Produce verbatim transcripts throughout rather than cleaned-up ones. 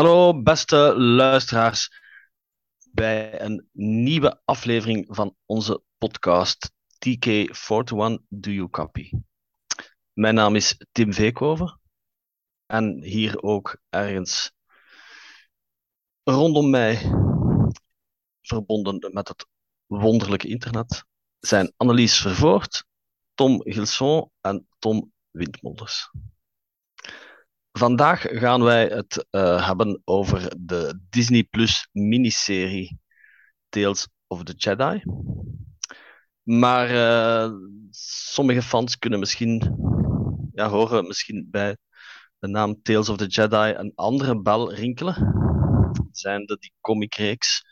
Hallo beste luisteraars bij een nieuwe aflevering van onze podcast T K eenenveertig Do You Copy? Mijn naam is Tim Veekhoven en hier ook ergens rondom mij, verbonden met het wonderlijke internet, zijn Annelies Vervoort, Tom Gilson en Tom Windmolders. Vandaag gaan wij het uh, hebben over de Disney Plus miniserie Tales of the Jedi. Maar uh, sommige fans kunnen misschien ja, horen misschien bij de naam Tales of the Jedi een andere bel rinkelen. Zijnde die comicreeks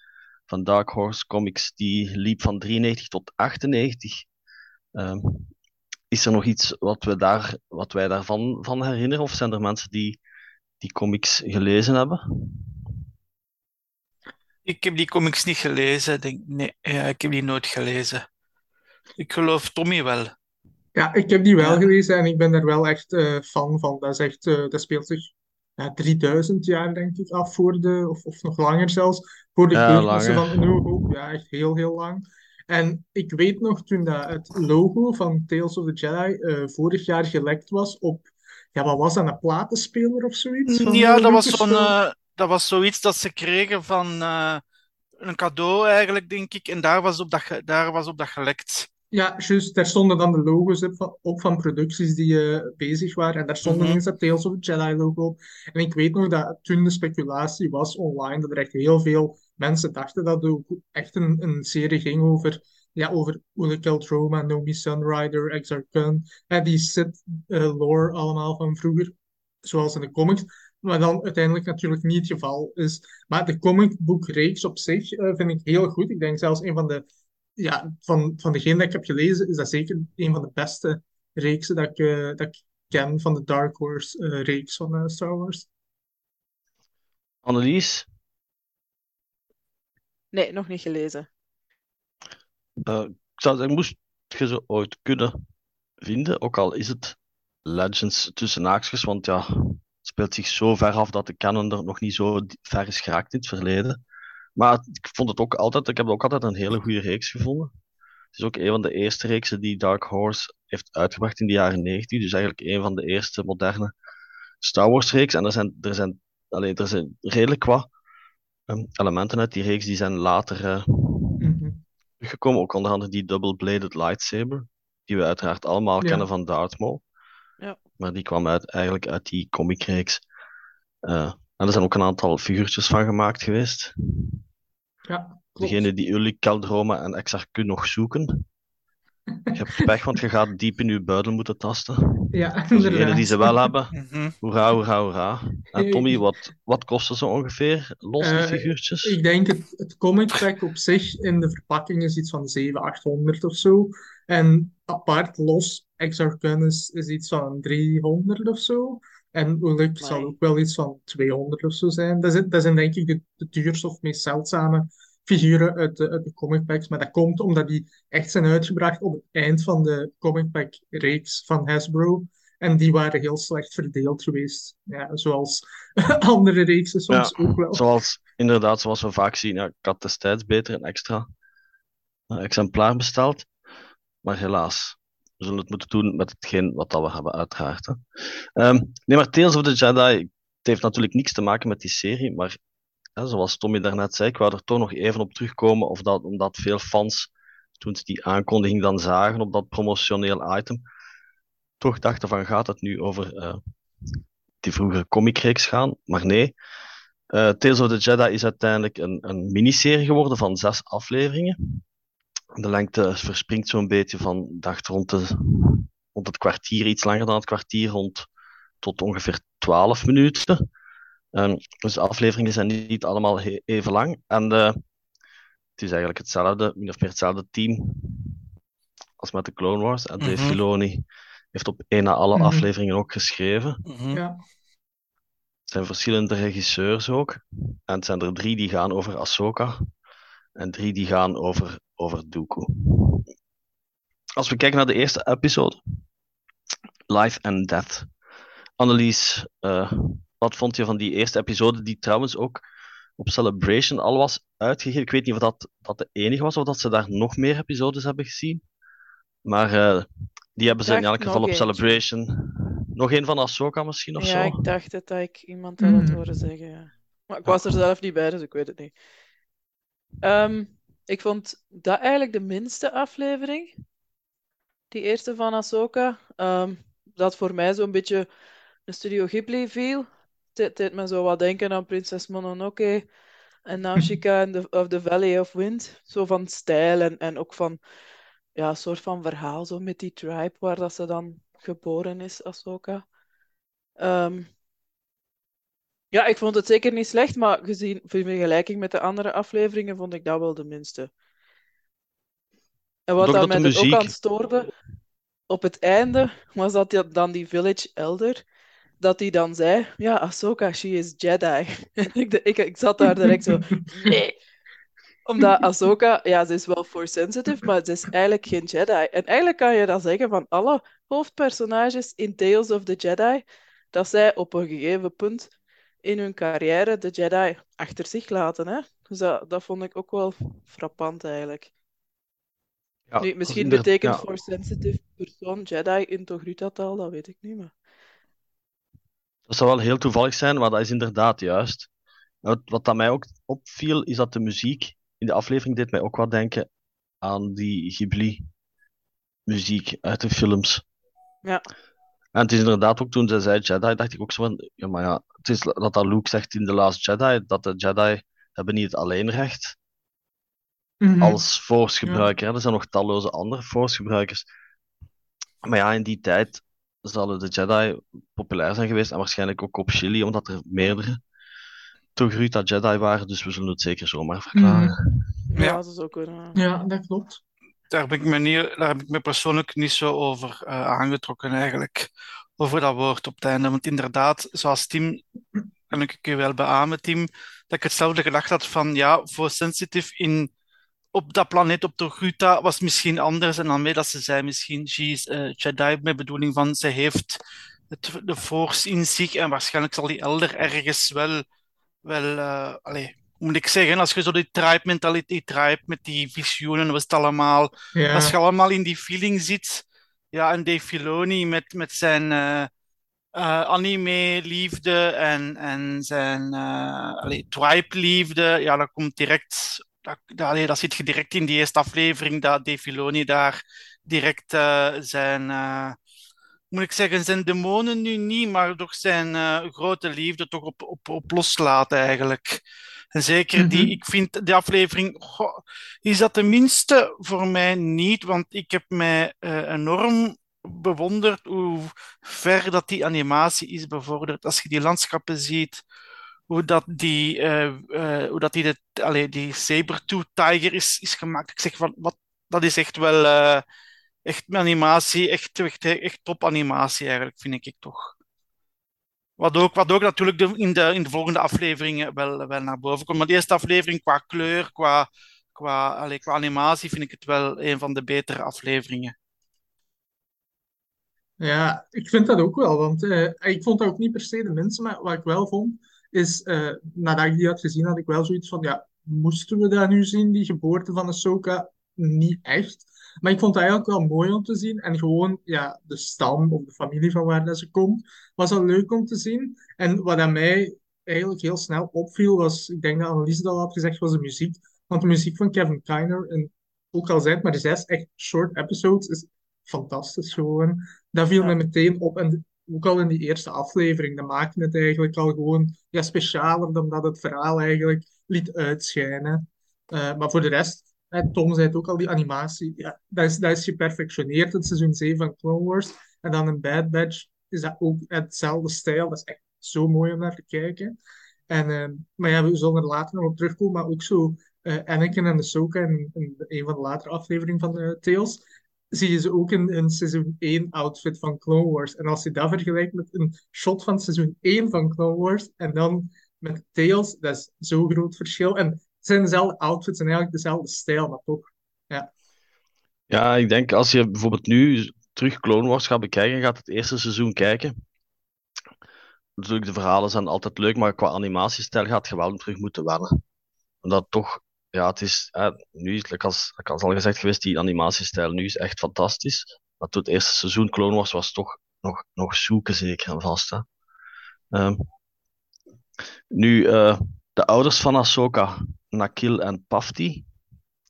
van Dark Horse Comics die liep van drieënnegentig tot achtennegentig. Uh, Is er nog iets wat, we daar, wat wij daarvan van herinneren? Of zijn er mensen die die comics gelezen hebben? Ik heb die comics niet gelezen. Denk, nee, ja, ik heb die nooit gelezen. Ik geloof Tommy wel. Ja, ik heb die wel ja. gelezen en ik ben daar wel echt uh, fan van. Dat, is echt, uh, dat speelt zich ja, drieduizend jaar, denk ik, af voor de... Of, of nog langer zelfs. Voor de ja, gebeurtenissen van Naboo. Ja, echt heel, heel lang. En ik weet nog, toen dat het logo van Tales of the Jedi uh, vorig jaar gelekt was op... Ja, wat was dat? Een platenspeler of zoiets? Van ja, dat was, zo'n, uh, dat was zoiets dat ze kregen van uh, een cadeau eigenlijk, denk ik. En daar was op dat, ge- daar was op dat gelekt. Ja, juist. Daar stonden dan de logo's op van, op van producties die uh, bezig waren. En daar stond ineens mm-hmm. dat Tales of the Jedi logo op. En ik weet nog dat toen de speculatie was online, dat er echt heel veel... Mensen dachten dat het ook echt een, een serie ging over, ja, over Uli Caltroma, Roma, Nomi Sunrider, Exar Kun. En die Sith uh, lore allemaal van vroeger, zoals in de comics. Maar dan uiteindelijk natuurlijk niet het geval is. Maar de comicboekreeks op zich uh, vind ik heel goed. Ik denk zelfs een van de, ja, van, van degene dat ik heb gelezen, is dat zeker een van de beste reeksen dat ik, uh, dat ik ken van de Dark Horse uh, reeks van uh, Star Wars. Annelies? Nee, nog niet gelezen. Uh, ik, zou, ik moest je ze ooit kunnen vinden, ook al is het Legends tussen haakjes, want ja, het speelt zich zo ver af dat de canon er nog niet zo ver is geraakt in het verleden. Maar het, ik vond het ook altijd, ik heb ook altijd een hele goede reeks gevonden. Het is ook een van de eerste reeksen die Dark Horse heeft uitgebracht in de jaren negentig, dus eigenlijk een van de eerste moderne Star Wars reeks. En er zijn, er zijn, alleen, er zijn redelijk qua elementen uit die reeks, die zijn later uh, mm-hmm. gekomen. Ook onder andere die double-bladed lightsaber, die we uiteraard allemaal ja. kennen van Darth Maul. Ja. Maar die kwam uit, eigenlijk uit die comicreeks. Uh, en er zijn ook een aantal figuurtjes van gemaakt geweest. Ja, degene die Uli Caltroma en Exar Kun nog zoeken. Je hebt pech, want je gaat diep in je buidel moeten tasten. Ja, degenen die ze wel hebben. Mm-hmm. Hoera, hoera, hoera. En Tommy, wat, wat kosten ze ongeveer? Los uh, figuurtjes? Ik denk het, het comic pack op zich in de verpakking is iets van zevenhonderd, achthonderd of zo. En apart, los, Exar Kun is, is iets van driehonderd of zo. En Ulic zal ook wel iets van tweehonderd of zo zijn. Dat zijn, dat zijn denk ik de, de duurste of meest zeldzame figuren uit de, uit de comic packs, maar dat komt omdat die echt zijn uitgebracht op het eind van de comic pack reeks van Hasbro en die waren heel slecht verdeeld geweest, ja, zoals andere reeksen soms ja, ook wel. Zoals, inderdaad, zoals we vaak zien, ja, ik had destijds beter een extra uh, exemplaar besteld, maar helaas, we zullen het moeten doen met hetgeen wat dat we hebben uiteraard. Hè. Um, nee, maar Tales of the Jedi, het heeft natuurlijk niks te maken met die serie, maar ja, zoals Tommy daarnet zei, ik wou er toch nog even op terugkomen, of dat, omdat veel fans, toen ze die aankondiging dan zagen op dat promotioneel item, toch dachten van, gaat het nu over uh, die vroegere comicreeks gaan? Maar nee, uh, Tales of the Jedi is uiteindelijk een, een miniserie geworden van zes afleveringen. De lengte verspringt zo'n beetje van, dacht rond, de, rond het kwartier, iets langer dan het kwartier, rond tot ongeveer twaalf minuten. Um, dus de afleveringen zijn niet allemaal he- even lang. En uh, het is eigenlijk hetzelfde, min of meer hetzelfde team als met de Clone Wars. En mm-hmm. Dave Filoni heeft op één na alle mm-hmm. afleveringen ook geschreven. Mm-hmm. Ja. Het zijn verschillende regisseurs ook. En het zijn er drie die gaan over Ahsoka. En drie die gaan over, over Dooku. Als we kijken naar de eerste episode. Life and Death. Annelies... Uh, Wat vond je van die eerste episode, die trouwens ook op Celebration al was uitgegeven? Ik weet niet of dat, dat de enige was, of dat ze daar nog meer episodes hebben gezien. Maar uh, die hebben ze in elk geval op Celebration. Nog één van Ahsoka misschien, of ja, zo? Ja, ik dacht het, dat ik iemand had het horen zeggen. Ja. Maar ik was er zelf niet bij, dus ik weet het niet. Um, ik vond dat eigenlijk de minste aflevering. Die eerste van Ahsoka. Um, dat voor mij zo'n beetje een Studio Ghibli viel. Het deed me zo wat denken aan Prinses Mononoke. En Nausicaa in the, of the Valley of Wind. Zo van stijl en, en ook van... Ja, een soort van verhaal zo met die tribe waar dat ze dan geboren is, Ahsoka. Um, ja, ik vond het zeker niet slecht, maar gezien in vergelijking met de andere afleveringen vond ik dat wel de minste. En wat dat mij muziek... ook aan stoorde op het einde, was dat die, dan die village elder, dat die dan zei, ja, Ahsoka, she is Jedi. ik, de, ik, ik zat daar direct zo, nee. Omdat Ahsoka, ja, ze is wel Force-sensitive, maar ze is eigenlijk geen Jedi. En eigenlijk kan je dan zeggen van alle hoofdpersonages in Tales of the Jedi, dat zij op een gegeven punt in hun carrière de Jedi achter zich laten. Hè? Dus dat, dat vond ik ook wel frappant eigenlijk. Ja, nu, misschien betekent ja. Force-sensitive persoon Jedi in Togruta-taal, dat weet ik niet, maar... Dat zou wel heel toevallig zijn, maar dat is inderdaad juist. Wat, wat dat mij ook opviel, is dat de muziek in de aflevering deed mij ook wat denken aan die Ghibli-muziek uit de films. Ja. En het is inderdaad ook, toen zij zei Jedi, dacht ik ook zo van... Ja, maar ja, het is dat dat Luke zegt in The Last Jedi, dat de Jedi hebben niet het alleenrecht mm-hmm. als Force-gebruiker. Ja. Er zijn nog talloze andere Force-gebruikers. Maar ja, in die tijd zullen de Jedi populair zijn geweest, en waarschijnlijk ook op Chili, omdat er meerdere... Togruta Jedi waren, dus we zullen het zeker zomaar verklaren. Mm. Ja, ja, dat is ook een... ja, dat klopt. Daar, ben ik me niet, daar heb ik me persoonlijk niet zo over uh, aangetrokken eigenlijk, over dat woord op het einde. Want inderdaad, zoals Tim, en ik keer wel beamen, Tim, dat ik hetzelfde gedacht had van, ja, voor sensitive in, op dat planeet, op Togruta, was misschien anders. En dan mee dat ze zei misschien, she is uh, Jedi, met bedoeling van, ze heeft het, de Force in zich en waarschijnlijk zal die elder ergens wel... Wel, uh, allez, hoe moet ik zeggen, als je zo die tribe-mentaliteit, tribe met die visioenen, was het allemaal. Yeah. Als je allemaal in die feeling zit, ja, en Dave Filoni met, met zijn uh, uh, anime-liefde en, en zijn uh, tribe-liefde, ja, dat komt direct, dat, allez, dat zit je direct in die eerste aflevering, dat Dave Filoni daar direct uh, zijn... Uh, moet ik zeggen, zijn demonen nu niet, maar door zijn uh, grote liefde toch op, op, op loslaat eigenlijk. En zeker mm-hmm. die, ik vind die aflevering, goh, is dat de minste voor mij niet, want ik heb mij uh, enorm bewonderd hoe ver dat die animatie is bevorderd. Als je die landschappen ziet, hoe dat die, uh, uh, hoe dat die, de, allee, die saber-tooth-tiger is, is gemaakt. Ik zeg van, wat, dat is echt wel... Uh, Echt animatie, echt, echt, echt top animatie eigenlijk, vind ik, ik toch. Wat ook, wat ook natuurlijk de, in, de, in de volgende afleveringen wel, wel naar boven komt. Maar de eerste aflevering qua kleur, qua, qua, allez, qua animatie, vind ik het wel een van de betere afleveringen. Ja, ik vind dat ook wel. Want uh, ik vond dat ook niet per se de minste, maar wat ik wel vond, is uh, nadat ik die had gezien, had ik wel zoiets van, ja, moesten we dat nu zien, die geboorte van Ahsoka? Niet echt. Maar ik vond het eigenlijk wel mooi om te zien. En gewoon, ja, de stam of de familie van waar dat ze komt, was al leuk om te zien. En wat aan mij eigenlijk heel snel opviel, was, ik denk dat Annelies dat al had gezegd, was de muziek. Want de muziek van Kevin Kiner, en ook al zijn het maar zes echt short episodes, is fantastisch gewoon. Dat viel ja. mij meteen op. En ook al in die eerste aflevering, dat maakte het eigenlijk al gewoon ja, specialer dan dat het verhaal eigenlijk liet uitschijnen. Uh, maar voor de rest... Tom zei het ook al, die animatie, ja, dat is, dat is geperfectioneerd in seizoen zeven van Clone Wars. En dan in Bad Batch is dat ook hetzelfde stijl. Dat is echt zo mooi om naar te kijken. En, uh, maar ja, we zullen er later nog op terugkomen. Maar ook zo uh, Anakin en Ahsoka in, in een van de latere afleveringen van uh, Tales, zie je ze ook in een seizoen één outfit van Clone Wars. En als je dat vergelijkt met een shot van seizoen één van Clone Wars en dan met Tales, dat is zo'n groot verschil. En het zijn dezelfde outfits en eigenlijk dezelfde stijl, maar toch. Ja. ja, ik denk als je bijvoorbeeld nu terug Clone Wars gaat bekijken, gaat het eerste seizoen kijken, Natuurlijk, de verhalen zijn altijd leuk, maar qua animatiestijl gaat je wel terug moeten wennen. Omdat toch, ja, het is, hè, nu is, ik als, ik als al gezegd geweest, die animatiestijl nu is echt fantastisch. Maar toen het eerste seizoen Clone Wars was toch nog, nog zoeken, zeker en vast. Hè. Um, nu, uh, de ouders van Ahsoka, Nakil en Pafti.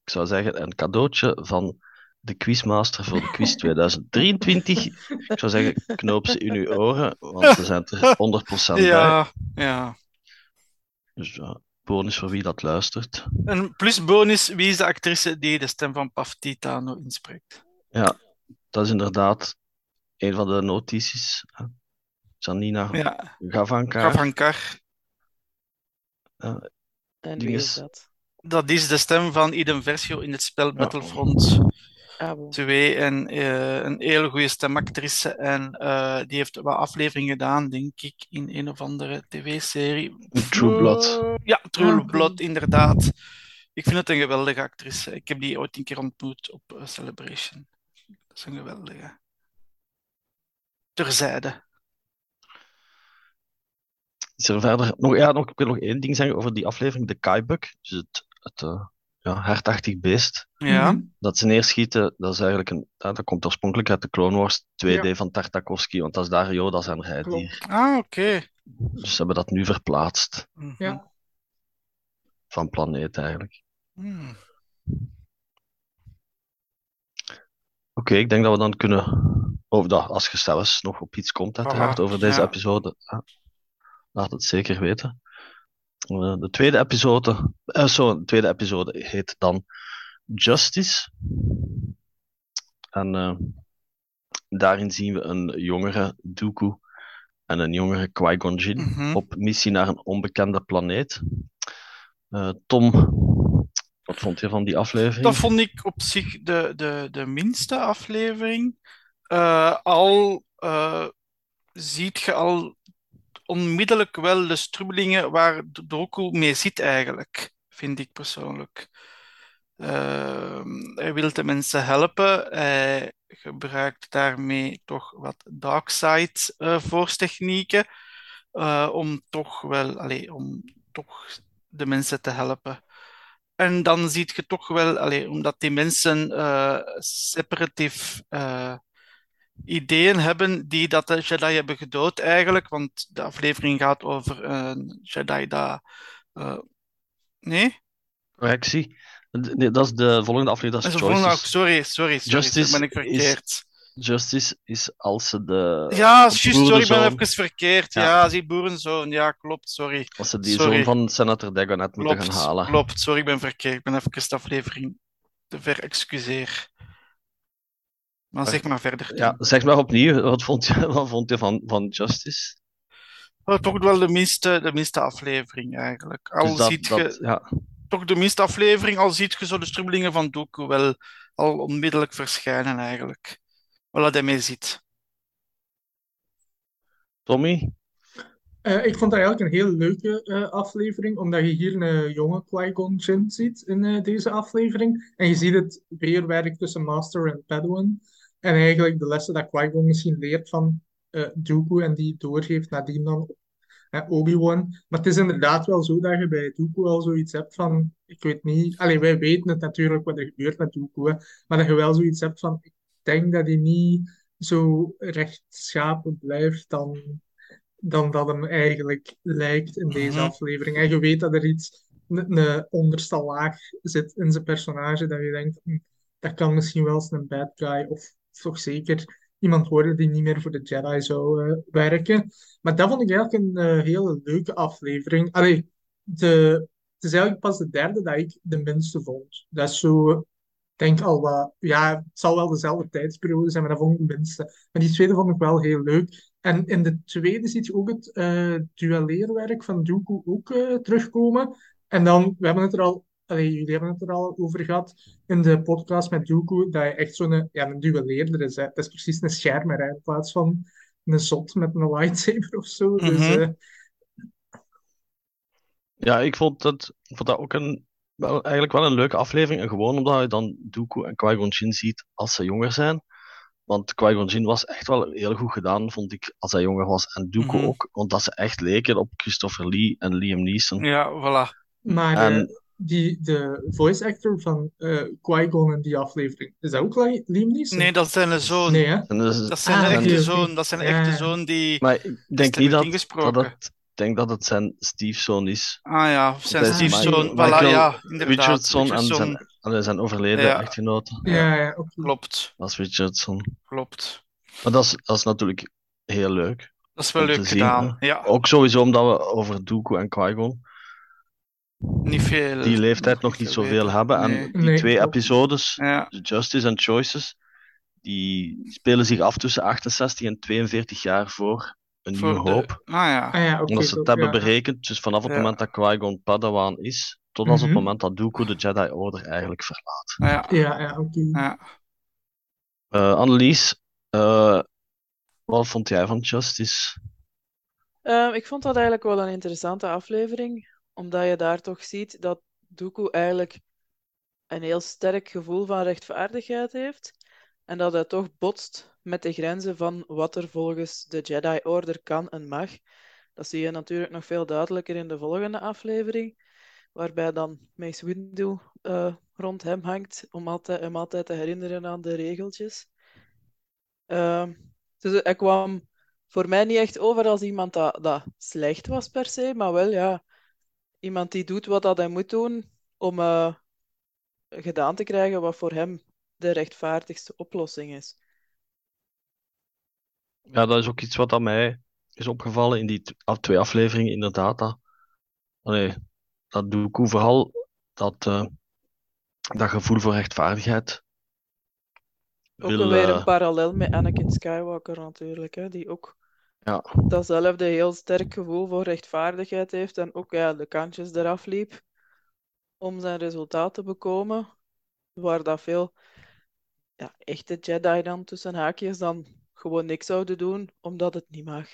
Ik zou zeggen, een cadeautje van de Quizmaster voor de quiz tweeduizend drieëntwintig. Ik zou zeggen, knoop ze in uw oren, want ze zijn er honderd procent ja, bij. Ja. Dus ja, bonus voor wie dat luistert. En plus bonus, wie is de actrice die de stem van Ahsoka Tano inspreekt? Ja, dat is inderdaad een van de notities. Janina ja. Gavankar. Gavankar. Uh, en wie is dat? Dat is de stem van Idem Versio in het spel Battlefront ja. twee. En uh, een heel goede stemactrice. En uh, die heeft wat afleveringen gedaan, denk ik, in een of andere tv-serie. True Blood. Ja, True Blood, inderdaad. Ik vind het een geweldige actrice. Ik heb die ooit een keer ontmoet op uh, Celebration. Dat is een geweldige. Terzijde. Is er verder... Nog, ja, nog, ik wil nog één ding zeggen over die aflevering, de Kaibuk. Dus het... Het uh, ja, hartachtig beest. Ja. Dat ze neerschieten, dat is eigenlijk een, ja, dat komt oorspronkelijk uit de Clone Wars twee D ja. van Tartakovsky, want dat is daar Yoda zijn rijdier. Ah, oké. Okay. Dus ze hebben dat nu verplaatst. Ja. Van planeet eigenlijk. Hmm. Oké, okay, ik denk dat we dan kunnen, over dat, als je zelfs nog op iets komt uiteraard, ah, over deze ja. episode, ja, laat het zeker weten. De tweede episode, eh, sorry, de tweede episode heet dan Justice. En uh, daarin zien we een jongere Dooku en een jongere Qui-Gon Jinn mm-hmm. op missie naar een onbekende planeet. Uh, Tom, wat vond je van die aflevering? Dat vond ik op zich de, de, de minste aflevering. Uh, al uh, ziet je al... onmiddellijk wel de strubbelingen waar Dooku mee zit eigenlijk, vind ik persoonlijk. Uh, hij wil de mensen helpen, hij gebruikt daarmee toch wat darkside uh, force-technieken uh, om toch wel, allee, om toch de mensen te helpen. En dan zie je toch wel, allee, omdat die mensen uh, separatief uh, ideeën hebben die dat de Jedi hebben gedood eigenlijk, want de aflevering gaat over een Jedi dat... Uh, nee? Correctie. Nee, dat is de volgende aflevering, dat is, dat is Choices. Sorry, sorry, sorry. Justice ben ik verkeerd. Is, justice is als ze de... Ja, de just, sorry, ik ben even verkeerd. Ja, ja zie boerenzoon. Ja, klopt, sorry. Als ze die sorry. zoon van senator Dagonet moeten klopt, gaan halen. Klopt, sorry, ik ben verkeerd. Ik ben even de aflevering te ver, excuseer. Maar zeg maar verder. Ja, zeg maar opnieuw, wat vond je, wat vond je van, van Justice? Oh, toch wel de minste, de minste aflevering eigenlijk. Al dus dat, ziet dat, je, ja. Toch de minste aflevering, al ziet je zo de strubbelingen van Dooku wel al onmiddellijk verschijnen eigenlijk. Wat voilà, hij mee ziet. Tommy? Uh, ik vond dat eigenlijk een heel leuke uh, aflevering, omdat je hier een jonge Qui-Gon Jinn ziet in uh, deze aflevering. En je ziet het weerwerk tussen Master en Padawan. En eigenlijk de lessen dat Qui-Gon misschien leert van uh, Dooku en die doorgeeft nadien dan uh, Obi-Wan. Maar het is inderdaad wel zo dat je bij Dooku al zoiets hebt van, ik weet niet, alleen wij weten het natuurlijk wat er gebeurt met Dooku, hè, maar dat je wel zoiets hebt van, ik denk dat hij niet zo rechtschapen blijft dan, dan dat hem eigenlijk lijkt in deze mm-hmm. aflevering. En je weet dat er iets, een, een onderste laag zit in zijn personage, dat je denkt, hm, dat kan misschien wel eens een bad guy of toch zeker iemand worden die niet meer voor de Jedi zou uh, werken. Maar dat vond ik eigenlijk een uh, hele leuke aflevering. Allee, de, het is eigenlijk pas de derde dat ik de minste vond. Dat is zo, ik denk al wat, ja, het zal wel dezelfde tijdsperiode zijn, maar dat vond ik de minste. Maar die tweede vond ik wel heel leuk. En in de tweede ziet je ook het uh, duelleerwerk van Dooku ook uh, terugkomen. En dan, we hebben het er al... Allee, jullie hebben het er al over gehad in de podcast met Dooku, dat je echt zo'n ja, een duelleerder is. Hè. Dat is precies een schermer hè, in plaats van een zot met een lightsaber of zo. Mm-hmm. Dus, uh... Ja, ik vond dat, vond dat ook een, wel, eigenlijk wel een leuke aflevering. En gewoon omdat je dan Dooku en Qui-Gon Jinn ziet als ze jonger zijn. Want Qui-Gon Jinn was echt wel heel goed gedaan, vond ik, als hij jonger was. En Dooku mm-hmm. ook, want dat ze echt leken op Christopher Lee en Liam Neeson. Ja, voilà. Maar en... uh, die, de voice actor van uh, Qui-Gon in die aflevering, is dat ook Liam Neeson? Nee, dat zijn de zoon. Nee, hè? Dus, dat zijn ah, de echte okay. zoon. Dat zijn de echte ja. zoon die... Maar ik denk niet dat, dat het... Ik denk dat het zijn stiefzoon is. Ah ja, zijn is stiefzoon. Michael, voilà, ja, inderdaad. Richardson, Richardson. en zijn... Allee, zijn overleden ja. echtgenoten. Ja, ja, ook klopt. Dat is Richardson. Klopt. Maar dat is, dat is natuurlijk heel leuk. Dat is wel leuk gedaan, zien, ja. Ook sowieso omdat we over Dooku en Qui-Gon... Niet veel. Die leeftijd nog, nog niet zoveel weten. hebben. En nee. die nee, twee klopt. episodes, ja. Justice en Choices, die spelen zich af tussen achtenzestig en tweeënveertig jaar voor... Een Voor Nieuwe de... Hoop. Ah, ja. Ah, ja, okay, omdat ze het hebben ja. berekend, dus vanaf het ja. moment dat Qui-Gon Padawan is, tot mm-hmm. als het moment dat Dooku de Jedi Order eigenlijk verlaat. Ah, ja, ja, ja oké. Okay. Ja. Uh, Annelies, uh, wat vond jij van Justice? Um, ik vond dat eigenlijk wel een interessante aflevering, omdat je daar toch ziet dat Dooku eigenlijk een heel sterk gevoel van rechtvaardigheid heeft en dat hij toch botst met de grenzen van wat er volgens de Jedi Order kan en mag. Dat zie je natuurlijk nog veel duidelijker in de volgende aflevering, waarbij dan Mace Windu uh, rond hem hangt om altijd, hem altijd te herinneren aan de regeltjes. Uh, dus hij kwam voor mij niet echt over als iemand dat, dat slecht was per se, maar wel ja, iemand die doet wat dat hij moet doen om uh, gedaan te krijgen wat voor hem de rechtvaardigste oplossing is. Ja, dat is ook iets wat aan mij is opgevallen in die twee afleveringen, inderdaad. Dat, nee, dat doe ik overal, dat, uh, dat gevoel voor rechtvaardigheid. Ook wil, weer een uh, parallel met Anakin Skywalker natuurlijk, hè, die ook ja. datzelfde heel sterk gevoel voor rechtvaardigheid heeft en ook ja, de kantjes eraf liep om zijn resultaat te bekomen, waar dat veel ja, echte Jedi dan tussen haakjes dan... gewoon niks zouden doen, omdat het niet mag.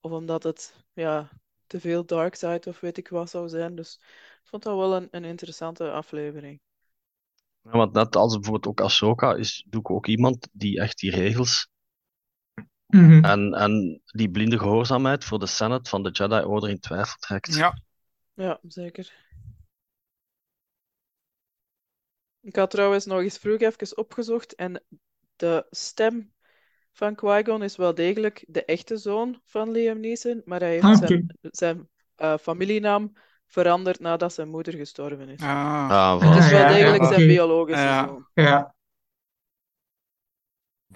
Of omdat het ja, te veel dark side of weet ik wat zou zijn. Dus ik vond dat wel een, een interessante aflevering. Ja, want net als bijvoorbeeld ook Ahsoka is Dooku ook iemand die echt die regels mm-hmm. en, en die blinde gehoorzaamheid voor de Senate van de Jedi Order in twijfel trekt. Ja, ja zeker. Ik had trouwens nog eens vroeg even opgezocht en de stem van Qui-Gon is wel degelijk de echte zoon van Liam Neeson, maar hij heeft ah, okay. zijn, zijn uh, familienaam veranderd nadat zijn moeder gestorven is. Ah, ah voilà. Het is wel degelijk ja, ja, zijn okay. biologische ja. zoon. Ja. Oké,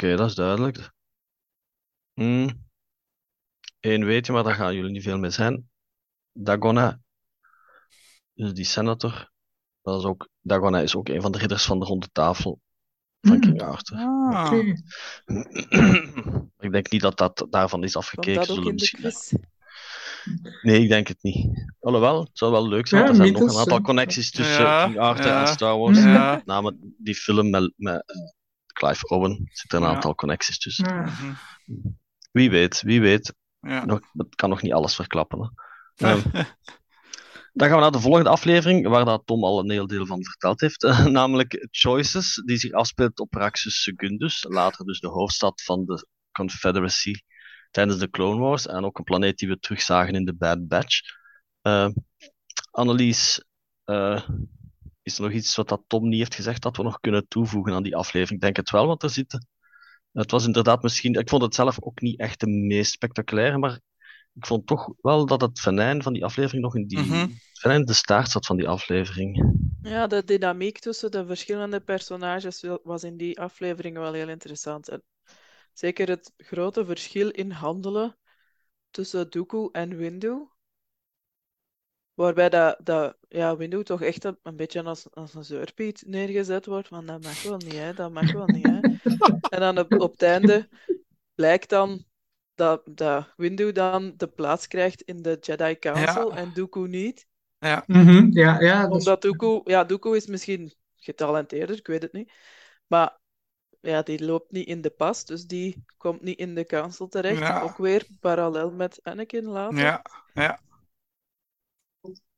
okay, dat is duidelijk. Hmm. Eén weet je, maar daar gaan jullie niet veel mee zijn. Dagonet, dus die senator, dat is ook, Dagonet is ook een van de ridders van de ronde tafel. Van King Arthur. Ah, okay. Ik denk niet dat dat daarvan is afgekeken. Dat ook in de quiz? Nee, ik denk het niet. Alhoewel, het zou wel leuk zijn. Ja, er zijn nog een aantal connecties tussen ja, King Arthur ja. en Star Wars. Ja. Met name die film met, met Clive Owen. Er zitten een aantal ja. connecties tussen. Ja. Wie weet, wie weet. Ja. Nog, dat kan nog niet alles verklappen. Hè. Ja. Um, Dan gaan we naar de volgende aflevering, waar dat Tom al een heel deel van verteld heeft. Euh, namelijk Choices, die zich afspeelt op Raxus Secundus. Later dus de hoofdstad van de Confederacy tijdens de Clone Wars. En ook een planeet die we terugzagen in de Bad Batch. Uh, Annelies, uh, is er nog iets wat dat Tom niet heeft gezegd dat we nog kunnen toevoegen aan die aflevering? Ik denk het wel, want er zitten... Het was inderdaad misschien... Ik vond het zelf ook niet echt de meest spectaculaire, maar... Ik vond toch wel dat het venijn van die aflevering nog in die mm-hmm. venijn de staart zat van die aflevering. Ja, de dynamiek tussen de verschillende personages was in die aflevering wel heel interessant. En zeker het grote verschil in handelen tussen Dooku en Windu. Waarbij dat, dat, ja, Windu toch echt een, een beetje als, als een zeurpiet neergezet wordt. Want dat mag wel niet, hè. Dat mag wel niet, hè. En dan op, op het einde blijkt dan... Dat, dat Windu dan de plaats krijgt in de Jedi Council ja. en Dooku niet. Ja. Mm-hmm. Ja, ja, dus... Omdat Dooku... Ja, Dooku is misschien getalenteerder, ik weet het niet. Maar ja, die loopt niet in de pas, dus die komt niet in de council terecht. Ja. Ook weer parallel met Anakin later. Ja, ja.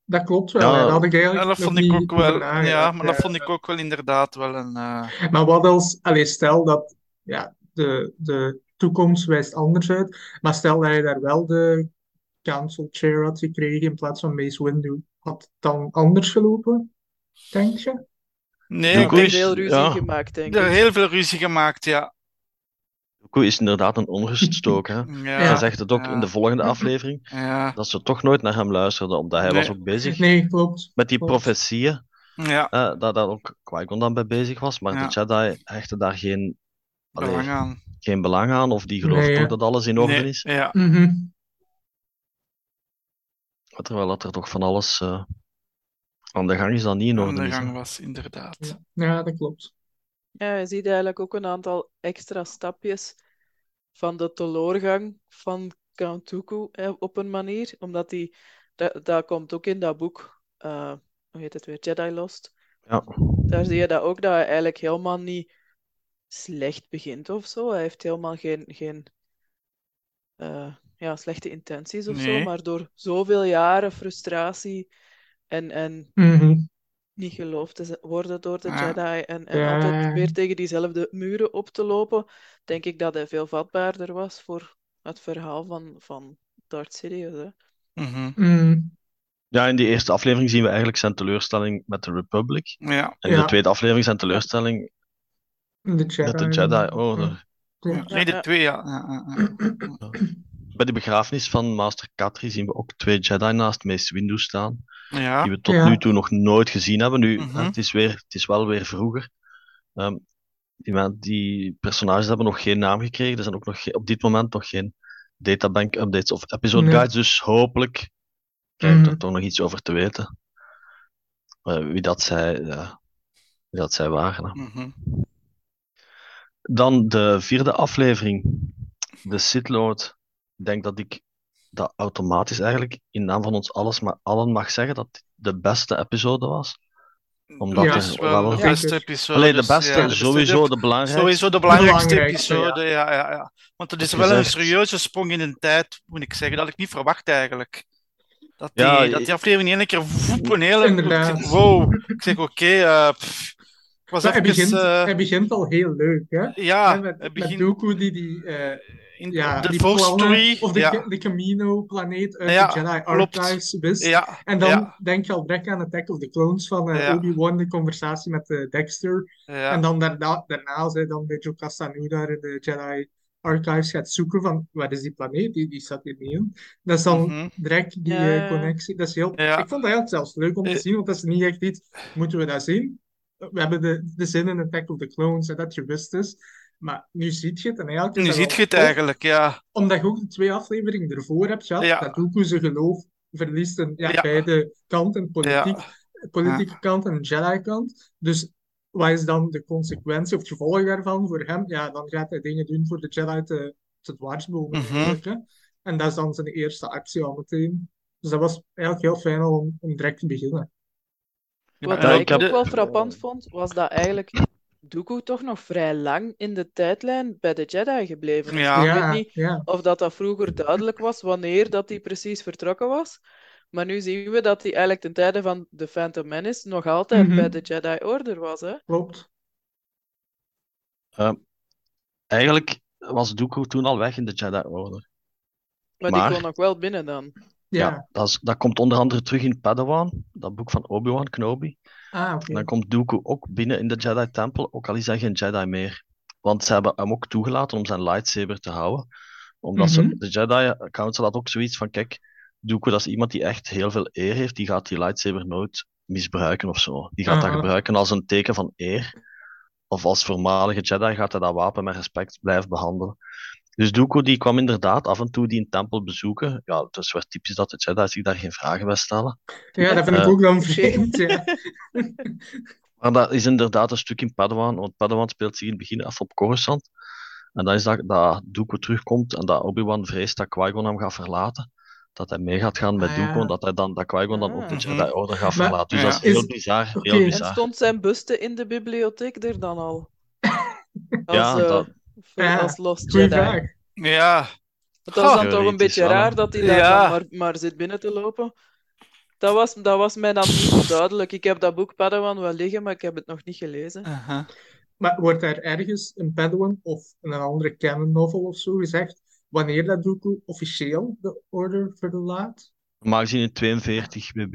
Dat klopt wel. Ja. Dat, had ik eigenlijk ja, dat vond ik ook wel. Ja, maar ja. dat vond ik ook wel inderdaad wel een... Uh... Maar wat als... Allee, stel dat ja, de, de toekomst wijst anders uit. Maar stel dat je daar wel de council chair had gekregen in plaats van Mace Windu, had het dan anders gelopen, denk je? Nee, ik heb heel ruzie ja. gemaakt, denk ik. Er is heel veel ruzie gemaakt, ja. Dooku is inderdaad een onruststook. Hè? Ja, hij zegt het ook ja. in de volgende aflevering, ja. dat ze toch nooit naar hem luisterden, omdat hij nee. was ook bezig nee, klopt, met die klopt. profetieën, ja. uh, dat dat ook Qui-Gon dan bij bezig was, maar ja. de Jedi hechten daar geen belang, alleen, aan. Geen belang aan, of die gelooft nee, toch ja. dat alles in orde nee. is. Ja. Mm-hmm. Terwijl dat er toch van alles uh, aan de gang is dat niet in orde is. Aan de gang is, was, inderdaad. Ja. ja, dat klopt. Ja, je ziet eigenlijk ook een aantal extra stapjes van de teleurgang van Count Dooku eh, op een manier. Omdat die, dat, dat komt ook in dat boek, uh, hoe heet het weer, Jedi Lost. Ja. Daar zie je dat ook, dat hij eigenlijk helemaal niet slecht begint of zo. Hij heeft helemaal geen, geen uh, ja, slechte intenties of nee. zo. Maar door zoveel jaren frustratie en... en mm-hmm. niet geloofd te worden door de ah, Jedi en, en ja. altijd weer tegen diezelfde muren op te lopen, denk ik dat hij veel vatbaarder was voor het verhaal van, van Darth Sidious. Hè? Mm-hmm. Mm. Ja, in die eerste aflevering zien we eigenlijk zijn teleurstelling met de Republic. Ja. En in ja. de tweede aflevering zijn teleurstelling de met de Jedi Order. Ja. Ja. Nee, de twee, ja. Ja, ja, ja. Bij de begrafenis van Master Katri zien we ook twee Jedi naast Mace Windu staan. Ja. Die we tot ja. nu toe nog nooit gezien hebben. Nu, mm-hmm. het, is weer, het is wel weer vroeger. Um, die, die personages hebben nog geen naam gekregen. Er zijn ook nog ge- op dit moment nog geen databank updates of episode nee. guides. Dus hopelijk krijgen we mm-hmm. er toch nog iets over te weten. Uh, wie, dat zij, uh, wie dat zij waren. Hè. Mm-hmm. Dan de vierde aflevering. De Sith Lord. Ik denk dat ik dat automatisch eigenlijk in naam van ons alles, maar allen mag zeggen dat het de beste episode was. Omdat ja, het wel, wel de beste episode. Alleen de beste, ja, de sowieso de, de belangrijkste. Sowieso de belangrijkste, belangrijkste episode, ja. Ja, ja, ja. Want het is wel gezegd. Een serieuze sprong in de tijd, moet ik zeggen, dat ik niet verwacht eigenlijk. Dat die, ja, dat die aflevering in één keer voep, een hele... Wow, ik zeg oké, okay, uh, was even, hij, begint, uh... hij begint al heel leuk, hè? Ja, en met, begin... met Dooku die... die uh... In, ja, de die Force plannen, of de, ja. de Camino planeet uit ja, de Jedi Archives wist. Ja, en dan ja. denk je al direct aan Attack of the Clones van uh, ja. Obi-Wan, de conversatie met uh, Dexter. Ja. En dan daarna, daarna zei dan Pedro Castanuda in de Jedi Archives gaat zoeken van, waar is die planeet? Die, die staat hier niet in. Dat is dan mm-hmm. direct die ja. uh, connectie. Dat is heel, ja. Ik vond dat eigenlijk zelfs leuk om te ja. zien, want dat is niet echt iets, moeten we dat zien? We hebben de, de zin in Attack of the Clones, en dat je wist is. Maar nu ziet je het. En eigenlijk nu ziet je het op, eigenlijk, ja. Omdat je ook de twee afleveringen ervoor hebt gehad. Ja. Dat Dooku zijn geloof verliest aan ja, ja. beide kanten. Politiek, ja. Politieke ja. kant en de Jedi-kant. Dus wat is dan de consequentie of het gevolg daarvan voor hem? Ja, dan gaat hij dingen doen voor de Jedi te, te dwarsbomen. Mm-hmm. En dat is dan zijn eerste actie al meteen. Dus dat was eigenlijk heel fijn al om, om direct te beginnen. Wat ja, ik ook de... wel frappant vond, was dat eigenlijk... Dooku toch nog vrij lang in de tijdlijn bij de Jedi gebleven. Ja. Ik weet niet ja. of dat, dat vroeger duidelijk was wanneer dat hij precies vertrokken was. Maar nu zien we dat hij eigenlijk ten tijde van de Phantom Menace nog altijd mm-hmm. bij de Jedi Order was. Hè? Klopt. Uh, eigenlijk was Dooku toen al weg in de Jedi Order. Maar, maar... die kon nog wel binnen dan. Ja, ja dat, is, dat komt onder andere terug in Padawan, dat boek van Obi-Wan Kenobi. Ah, okay. Dan komt Dooku ook binnen in de Jedi-tempel, ook al is hij geen Jedi meer. Want ze hebben hem ook toegelaten om zijn lightsaber te houden. Omdat mm-hmm. ze, de Jedi Council had ook zoiets van, kijk, Dooku dat is iemand die echt heel veel eer heeft, die gaat die lightsaber nooit misbruiken of zo. Die gaat uh-huh. dat gebruiken als een teken van eer. Of als voormalige Jedi gaat hij dat wapen met respect blijven behandelen. Dus Dooku die kwam inderdaad af en toe die een tempel bezoeken. Ja, het is wel typisch dat de Jedi zich daar geen vragen bij stellen. Ja, dat vind ik uh, ook dan vreemd, ja. Maar dat is inderdaad een stuk in Padawan, want Padawan speelt zich in het begin af op Coruscant. En dan is dat, dat Dooku terugkomt en dat Obi-Wan vreest dat Qui-Gon hem gaat verlaten. Dat hij mee gaat gaan met ah, ja. Dooku, dat hij dan, dat Qui-Gon dan ah, ook de Jedi Order gaat maar, verlaten. Dus ja. dat is heel is, bizar, okay. heel bizar. En stond zijn buste in de bibliotheek er dan al? Als, ja, uh... dat... Ja, als Lost Jedi. Ja. Het was dan oh, toch een beetje raar wel. Dat hij daar ja. maar, maar zit binnen te lopen. Dat was, dat was mij dan niet duidelijk. Ik heb dat boek Padawan wel liggen, maar ik heb het nog niet gelezen. Uh-huh. Maar wordt daar ergens een Padawan of een andere canon novel of zo gezegd wanneer dat Dooku officieel de Order verlaat? Normaal gezien in tweeënveertig B B.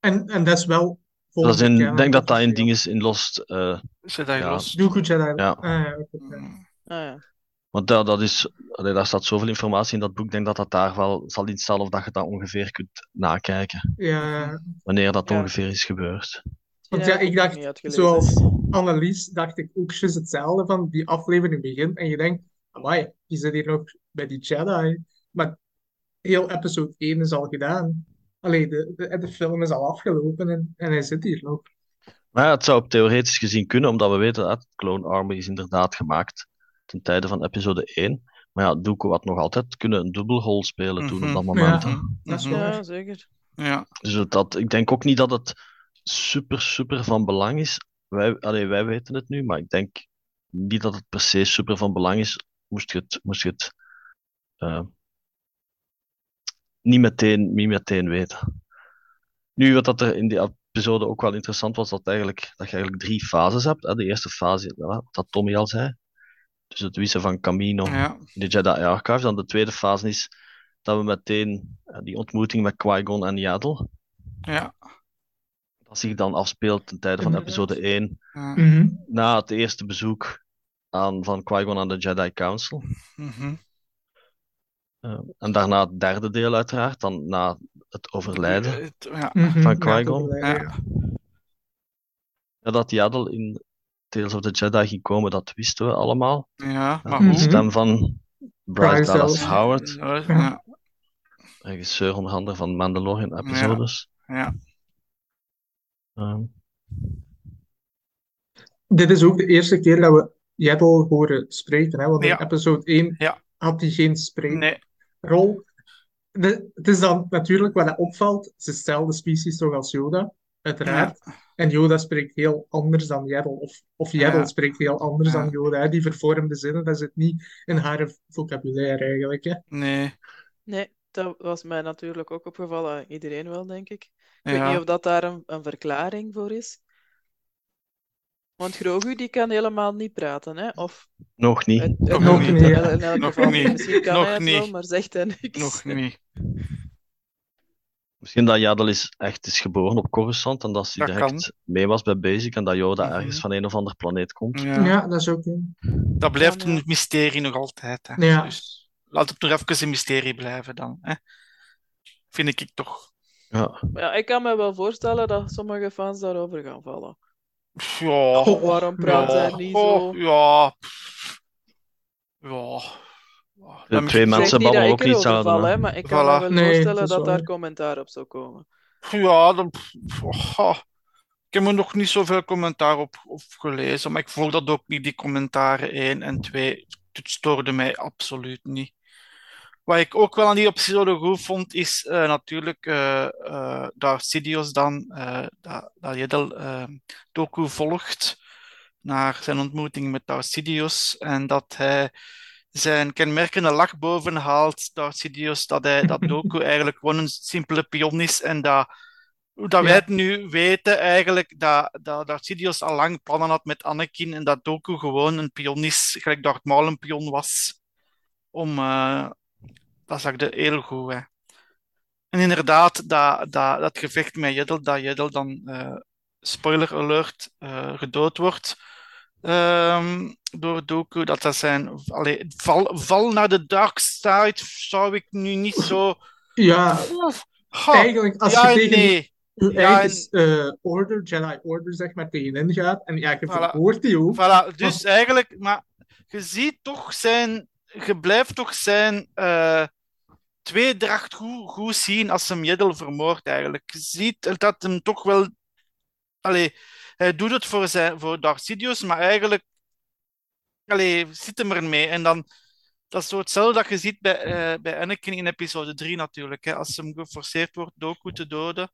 En, en dat is wel... Dat is in, ik denk dat dat een ding is in Lost. Uh, Jedi ja. Lost. Dooku Jedi. Ja. Ah, ja, okay. mm. ah, ja. Want daar, dat is, daar staat zoveel informatie in dat boek. Ik denk dat dat daar wel zal iets staan of dat je dat ongeveer kunt nakijken. Ja. Wanneer dat ja. ongeveer is gebeurd. Want ja, ik dacht, zoals Annelies, dacht ik ook just hetzelfde van die aflevering begint. En je denkt, amai, je zit hier nog bij die Jedi. Maar heel episode één is al gedaan. Allee, de, de, de film is al afgelopen en, en hij zit hier nog. Maar ja, het zou theoretisch gezien kunnen, omdat we weten dat Clone Army is inderdaad gemaakt ten tijde van episode één. Maar ja, Dooku had nog altijd kunnen een dubbelrol spelen mm-hmm. toen op dat moment. Ja, mm-hmm. dat is wel ja zeker. Ja. Dus dat, ik denk ook niet dat het super, super van belang is. Wij, allee, wij weten het nu, maar ik denk niet dat het per se super van belang is. Moest je het... Moest je het uh, Niet meteen, niet meteen weten. Nu, wat dat er in die episode ook wel interessant was, dat, eigenlijk, dat je eigenlijk drie fases hebt. Hè? De eerste fase, ja, dat Tommy al zei. Dus het wissen van Camino ja. in de Jedi Archives. Dan de tweede fase is dat we meteen ja, die ontmoeting met Qui-Gon en Yaddle. Ja. Dat zich dan afspeelt ten tijde van episode één. Ja. Mm-hmm. Na het eerste bezoek aan, van Qui-Gon aan de Jedi Council. Mm-hmm. Uh, en daarna het derde deel uiteraard, dan na het overlijden ja. van Qui-Gon. Ja, ja. Ja, dat Yaddle in Tales of the Jedi ging komen, dat wisten we allemaal. Ja, maar de stem van Bryce Dallas Howard, ja. Ja. regisseur onder andere van Mandalorian episodes. Ja. Ja. Um. Dit is ook de eerste keer dat we Yaddle horen spreken, hè? Want in ja. episode één ja. had hij geen spreek. Nee. Rol. De, het is dan natuurlijk wat dat opvalt. Ze stelde species toch als Yoda, uiteraard. Ja. En Yoda spreekt heel anders dan Yaddle. Of, of Yaddle ja. spreekt heel anders ja. dan Yoda. Hè. Die vervormde zinnen, dat zit niet in haar vocabulaire eigenlijk. Hè. Nee. Nee, dat was mij natuurlijk ook opgevallen. Iedereen wel, denk ik. Ik ja. weet niet of dat daar een, een verklaring voor is. Want Grogu, die kan helemaal niet praten, hè? Of... Nog niet. Het, het, nog, nog niet. In elk, in elk nog geval. Niet. Misschien kan nog hij het niet. Wel, maar zegt hij niks. Nog niet. Misschien dat Yaddle is echt is geboren op Coruscant en dat hij dat direct kan. Mee was bij Basic en dat Yoda mm-hmm. ergens van een of ander planeet komt. Ja, ja dat is ook een... Dat blijft ja, een ja. mysterie nog altijd, hè? Ja. Dus laat het nog even een mysterie blijven dan, hè? Vind ik, ik toch. Ja. Ja, ik kan me wel voorstellen dat sommige fans daarover gaan vallen. Ja. Oh, waarom praat hij ja. niet zo? Oh, ja. Ja. ja. De twee mensen babbelen ook niet samen. Maar ik kan voilà. me wel nee, voorstellen dat, dat daar commentaar op zou komen. Ja, dan... Oh. Ik heb er nog niet zoveel commentaar op, op gelezen, maar ik voel dat ook niet, die commentaren één en twee. Het stoorde mij absoluut niet. Wat ik ook wel aan die episode goed vond, is uh, natuurlijk uh, uh, Darth Sidious dan, uh, dat, dat Yaddle uh, Dooku volgt naar zijn ontmoeting met Darth Sidious en dat hij zijn kenmerkende lach boven haalt, Darth Sidious, dat, hij, dat Dooku eigenlijk gewoon een simpele pion is en dat, dat wij het nu weten eigenlijk, dat, dat Darth Sidious al lang plannen had met Anakin en dat Dooku gewoon een pion is, gelijk Darth Maul een pion was, om... Uh, Dat zag ik heel goed, hè. En inderdaad, dat, dat, dat gevecht met Yaddle, dat Yaddle dan, uh, spoiler alert, uh, gedood wordt um, door Dooku, dat dat zijn... Allee, val, val naar de dark side zou ik nu niet zo... Ja, oh, eigenlijk als ja, je tegen nee. je ja, eigen en... uh, order, Jedi Order, zeg maar, tegenin gaat, en ja, je voilà. verhoort die ook. Voilà, dus als... eigenlijk, maar je ziet toch zijn... Je blijft toch zijn... Uh, tweedracht goed, goed zien als hem Yaddle vermoordt eigenlijk. Je ziet dat hem toch wel... Allee, hij doet het voor, zijn, voor Darth Sidious, maar eigenlijk... Allee, zit hem ermee. En dan... Dat is zo hetzelfde dat je ziet bij, uh, bij Anakin in episode drie natuurlijk. Hè, als hem geforceerd wordt Dooku te doden.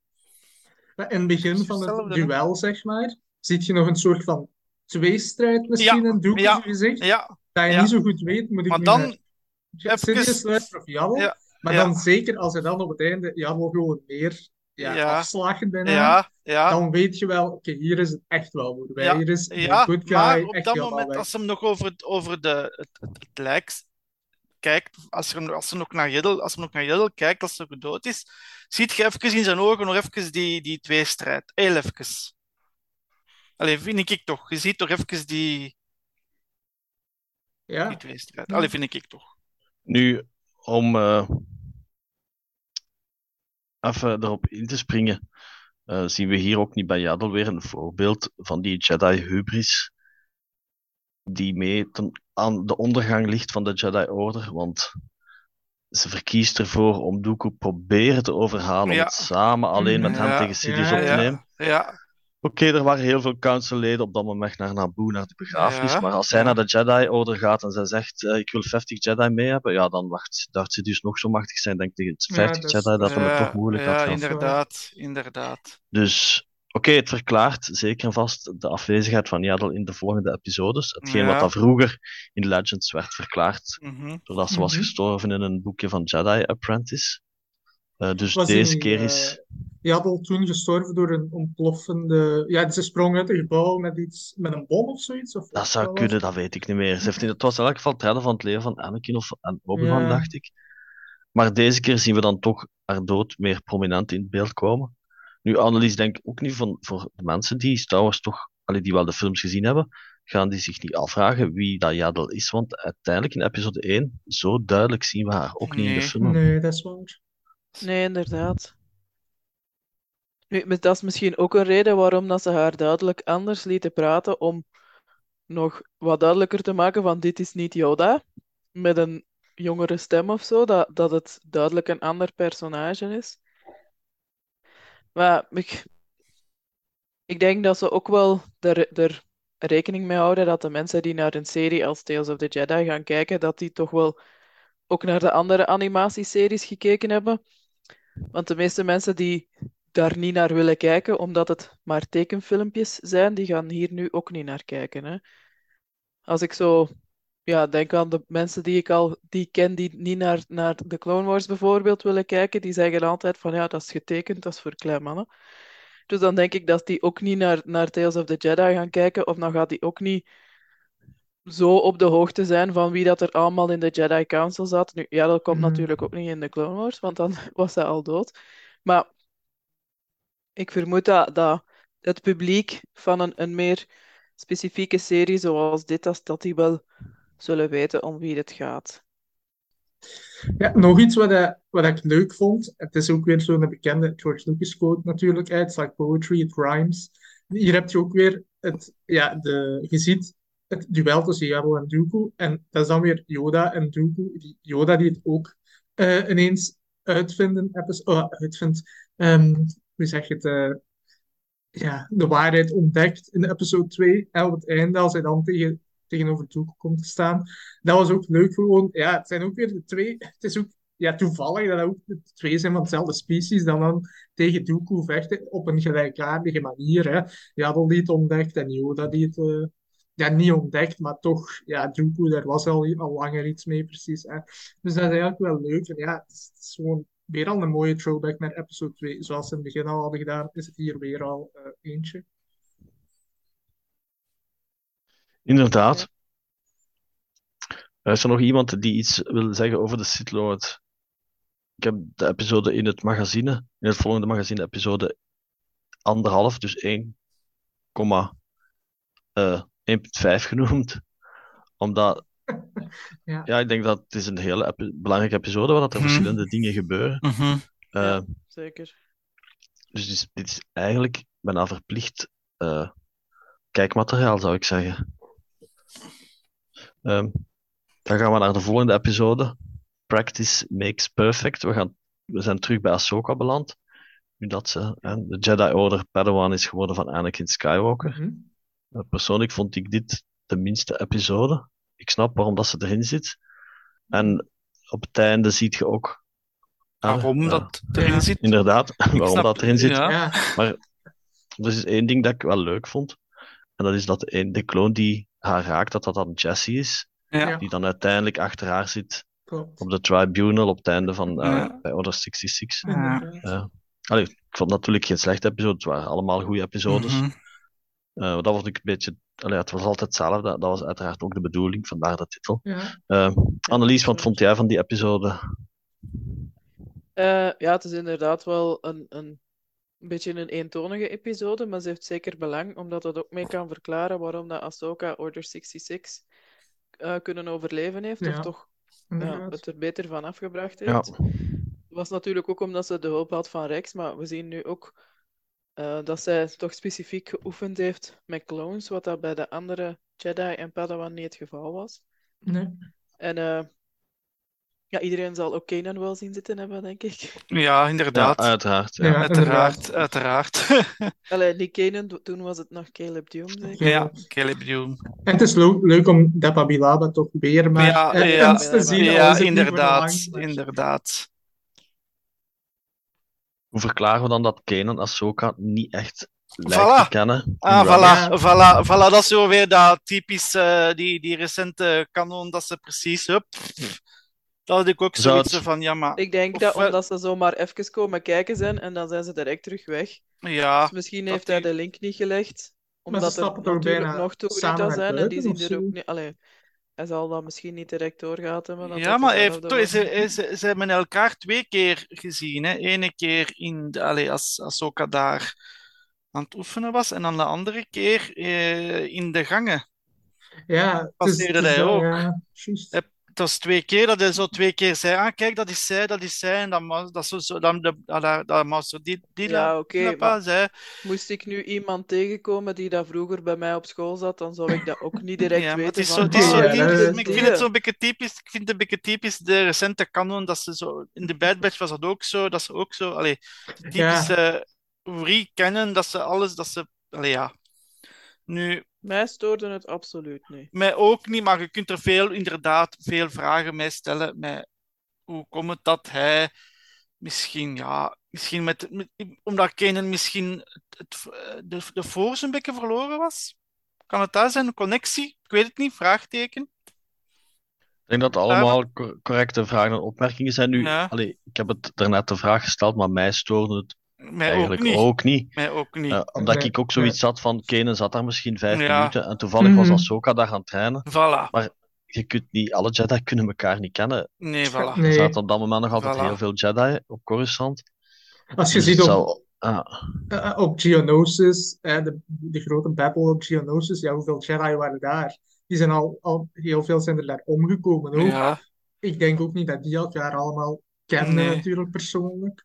Maar in het begin van het duel, zeg maar, ziet je nog een soort van tweestrijd misschien ja, in Dooku's ja, gezicht. Ja, dat je ja. niet zo goed weet, moet ik maar dan... Naar... Even... Sidious luisteren of Yaddle, ja, maar ja. dan zeker als hij dan op het einde Yaddle gewoon meer ja, ja. afslagen bijna, ja, ja. dan weet je wel, oké, okay, hier is het echt wel moeder. Ja, hier is de ja, good guy maar op echt dat moment, weg. Als ze hem nog over het, over de, het, het, het lijkt kijkt, als ze nog, nog naar Yaddle kijkt, als ze gedood is, ziet je even in zijn ogen nog even die, die tweestrijd. Heel even. Allee, vind ik toch. Je ziet toch even die... Ja. Die tweestrijd. Allee, vind ik toch. Nu, om... Uh... even erop in te springen, uh, zien we hier ook niet bij Yaddle weer een voorbeeld van die Jedi-hubris die mee ten, aan de ondergang ligt van de Jedi-order, want ze verkiest ervoor om Dooku proberen te overhalen ja. om het samen alleen met hem ja, tegen Sidious ja, op te nemen. Ja, ja. Oké, okay, er waren heel veel councilleden op dat moment naar Naboo, naar de begrafenis, ja. maar als zij naar de Jedi-order gaat en zij zegt uh, ik wil vijftig Jedi mee hebben, ja, dan wacht Darth Sidious nog zo machtig zijn, denk ik, vijftig ja, dus, Jedi, dat ja, hem het toch moeilijk ja, had. Ja, inderdaad, inderdaad. Dus, oké, okay, het verklaart zeker en vast de afwezigheid van Yaddle in de volgende episodes, hetgeen ja. wat dat vroeger in Legends werd verklaard, mm-hmm. doordat ze mm-hmm. was gestorven in een boekje van Jedi Apprentice. Uh, dus was deze die, keer is... Uh, Yaddle toen gestorven door een ontploffende... Ja, ze sprong uit een gebouw met iets... Met een bom of zoiets? Of dat zou kunnen, dat weet ik niet meer. Ze heeft in, het was in elk geval het redden van het leven van Anakin of Obi-Wan, ja. dacht ik. Maar deze keer zien we dan toch haar dood meer prominent in het beeld komen. Nu, Annelies, denk ik ook niet van... Voor de mensen die Star toch... Allee, die wel de films gezien hebben, gaan die zich niet afvragen wie dat Yaddle is. Want uiteindelijk in episode één, zo duidelijk zien we haar ook nee. niet in de film. Nee, dat is waar. Nee, inderdaad. Nu, dat is misschien ook een reden waarom dat ze haar duidelijk anders lieten praten, om nog wat duidelijker te maken van dit is niet Yoda, met een jongere stem of zo, dat, dat het duidelijk een ander personage is. Maar ik, ik denk dat ze ook wel er, er rekening mee houden dat de mensen die naar een serie als Tales of the Jedi gaan kijken, dat die toch wel ook naar de andere animatieseries gekeken hebben. Want de meeste mensen die daar niet naar willen kijken, omdat het maar tekenfilmpjes zijn, die gaan hier nu ook niet naar kijken. Hè? Als ik zo ja, denk aan de mensen die ik al die ken, die niet naar, naar de Clone Wars bijvoorbeeld willen kijken, die zeggen altijd van ja, dat is getekend, dat is voor kleinmannen. Dus dan denk ik dat die ook niet naar, naar Tales of the Jedi gaan kijken, of dan gaat die ook niet zo op de hoogte zijn van wie dat er allemaal in de Jedi Council zat. Nu, ja, dat komt mm. natuurlijk ook niet in de Clone Wars, want dan was zij al dood. Maar ik vermoed dat, dat het publiek van een, een meer specifieke serie zoals dit, dat, dat die wel zullen weten om wie het gaat. Ja, nog iets wat, uh, wat ik leuk vond, het is ook weer zo'n bekende George Lucas quote natuurlijk, uit, it's like poetry, it rhymes. Hier heb je ook weer het, ja, de, je ziet het duel tussen Yaddle en Dooku. En dat is dan weer Yoda en Dooku. Die Yoda die het ook uh, ineens uitvinden, oh, uitvindt. Um, hoe zeg je het? Uh, ja, de waarheid ontdekt in episode twee. En op het einde, als hij dan tegen, tegenover Dooku komt te staan. Dat was ook leuk gewoon. Ja, het zijn ook weer de twee. Het is ook ja, toevallig dat dat ook de twee zijn van dezelfde species. Dan dan tegen Dooku vechten op een gelijkaardige manier. Hè. Yaddle die het ontdekt en Yoda die het... Uh, Ja, niet ontdekt, maar toch, ja, Dooku, daar was al, al langer iets mee, precies. Hè. Dus dat is eigenlijk wel leuk. En ja, het is, het is gewoon weer al een mooie throwback naar episode twee. Zoals ze in het begin al hadden gedaan, is het hier weer al uh, eentje. Inderdaad. Ja. Is er nog iemand die iets wil zeggen over de Sith Lord? Ik heb de episode in het magazine, in het volgende magazine, episode anderhalf, dus één, komma... Uh, één komma vijf genoemd. Omdat... ja. ja, ik denk dat het is een hele epi- belangrijke episode waar dat er mm. verschillende dingen gebeuren. Mm-hmm. Uh, ja, zeker. Dus dit is, dit is eigenlijk bijna verplicht uh, kijkmateriaal, zou ik zeggen. Um, dan gaan we naar de volgende episode. Practice makes perfect. We, gaan, we zijn terug bij Ahsoka beland. Nu dat ze uh, de Jedi Order Padawan is geworden van Anakin Skywalker. Mm-hmm. Persoonlijk vond ik dit de minste episode. Ik snap waarom dat ze erin zit. En op het einde ziet je ook... Waarom ah, dat ja, erin zit. Inderdaad, ik waarom snap, dat erin zit. Ja. Maar er is één ding dat ik wel leuk vond. En dat is dat de, de clone die haar raakt, dat dat dan Jessie is. Ja. Die dan uiteindelijk achter haar zit. Klopt. Op de tribunal op het einde van uh, ja. bij Order zesenzestig. Ja. Uh, Allee, ik vond natuurlijk geen slechte episodes. Het waren allemaal goede episodes. Mm-hmm. Uh, dat was ik een beetje... Allee, het was altijd hetzelfde. Dat was uiteraard ook de bedoeling, vandaar de titel. Ja. Uh, Annelies, wat vond jij van die episode? Uh, ja, het is inderdaad wel een, een, een beetje een eentonige episode, maar ze heeft zeker belang, omdat dat ook mee kan verklaren waarom dat Ahsoka Order zesenzestig uh, kunnen overleven heeft, ja. of toch uh, het er beter van afgebracht heeft. Ja. Was natuurlijk ook omdat ze de hulp had van Rex, maar we zien nu ook uh, dat zij toch specifiek geoefend heeft met clones, wat dat bij de andere Jedi en Padawan niet het geval was. Nee. En... Uh, Ja, iedereen zal ook Kanan wel zien zitten hebben, denk ik. Ja, inderdaad. Ja, uiteraard. Ja. Ja, uiteraard, uiteraard. Allee, die Kanan, toen was het nog Caleb Doom, zeker? Ja, Caleb Doom. En het is leuk, leuk om Dappa Bilaba toch weer maar ja, eh, ja, eens te zien. Ja, inderdaad, inderdaad. Hoe verklaren we dan dat Kanan Ahsoka niet echt... Voilà. Ah, voilà, voilà, voilà, dat is zo weer dat typisch, uh, die, die recente kanon, dat ze precies... Hup, dat had ik ook zoiets het... van, ja, maar... Ik denk of, dat omdat ze zomaar even komen kijken zijn en dan zijn ze direct terug weg. Ja. Dus misschien heeft hij die... de link niet gelegd. Omdat maar ze er natuurlijk nog Toerita zijn en die zien er ook niet... Allee, hij zal dan misschien niet direct doorgaten. Ja, maar heeft... door... ze, ze, ze hebben elkaar twee keer gezien. Hè. Ene keer in de... Allee, als Ahsoka daar aan het oefenen was en dan de andere keer eh, in de gangen. Ja. Passeerde hij ook. Ja, juist. Het was twee keer dat hij zo twee keer zei, ah kijk, dat is zij, dat is zij, en dan dat zo, zo, dan de, dat, dat was zo die, die ja, la, okay, la pas, hè. Moest ik nu iemand tegenkomen die dat vroeger bij mij op school zat, dan zou ik dat ook niet direct ja, weten. Het is van, zo, het is zo, ja, die, die, ik vind het zo'n beetje typisch, ik vind het een beetje typisch de recente kanon, dat ze zo, in de Bad Batch was dat ook zo, dat ze ook zo, allee, typische ja. re-canon, dat ze alles, dat ze, allee ja. Nu... Mij stoorde het absoluut niet. Mij ook niet, maar je kunt er veel, inderdaad veel vragen mee stellen. Met hoe komt het dat hij misschien, ja, misschien met, met omdat Kanan misschien het, de, de Force een beetje verloren was? Kan het daar zijn? Een connectie? Ik weet het niet, vraagteken. Ik denk dat het allemaal correcte vragen en opmerkingen zijn nu. Ja. Allee, ik heb het daarnet de vraag gesteld, maar mij stoorde het. Mij Eigenlijk ook niet. Ook niet. Mij ook niet. Uh, omdat nee, ik ook zoiets nee. had van, Kanan zat daar misschien vijf ja. minuten en toevallig mm-hmm. was Ahsoka daar gaan trainen. Voilà. Maar je kunt niet, alle Jedi kunnen elkaar niet kennen. Nee, voilà. Nee. Er zaten op dat moment nog altijd voilà. heel veel Jedi op Coruscant. Als je dus ziet op, zal, ah. uh, op Geonosis, uh, de, de grote battle op Geonosis, ja, hoeveel Jedi waren daar? Die zijn al, al heel veel zijn er daar omgekomen ook. Ja. Ik denk ook niet dat die elkaar allemaal kennen nee. natuurlijk persoonlijk.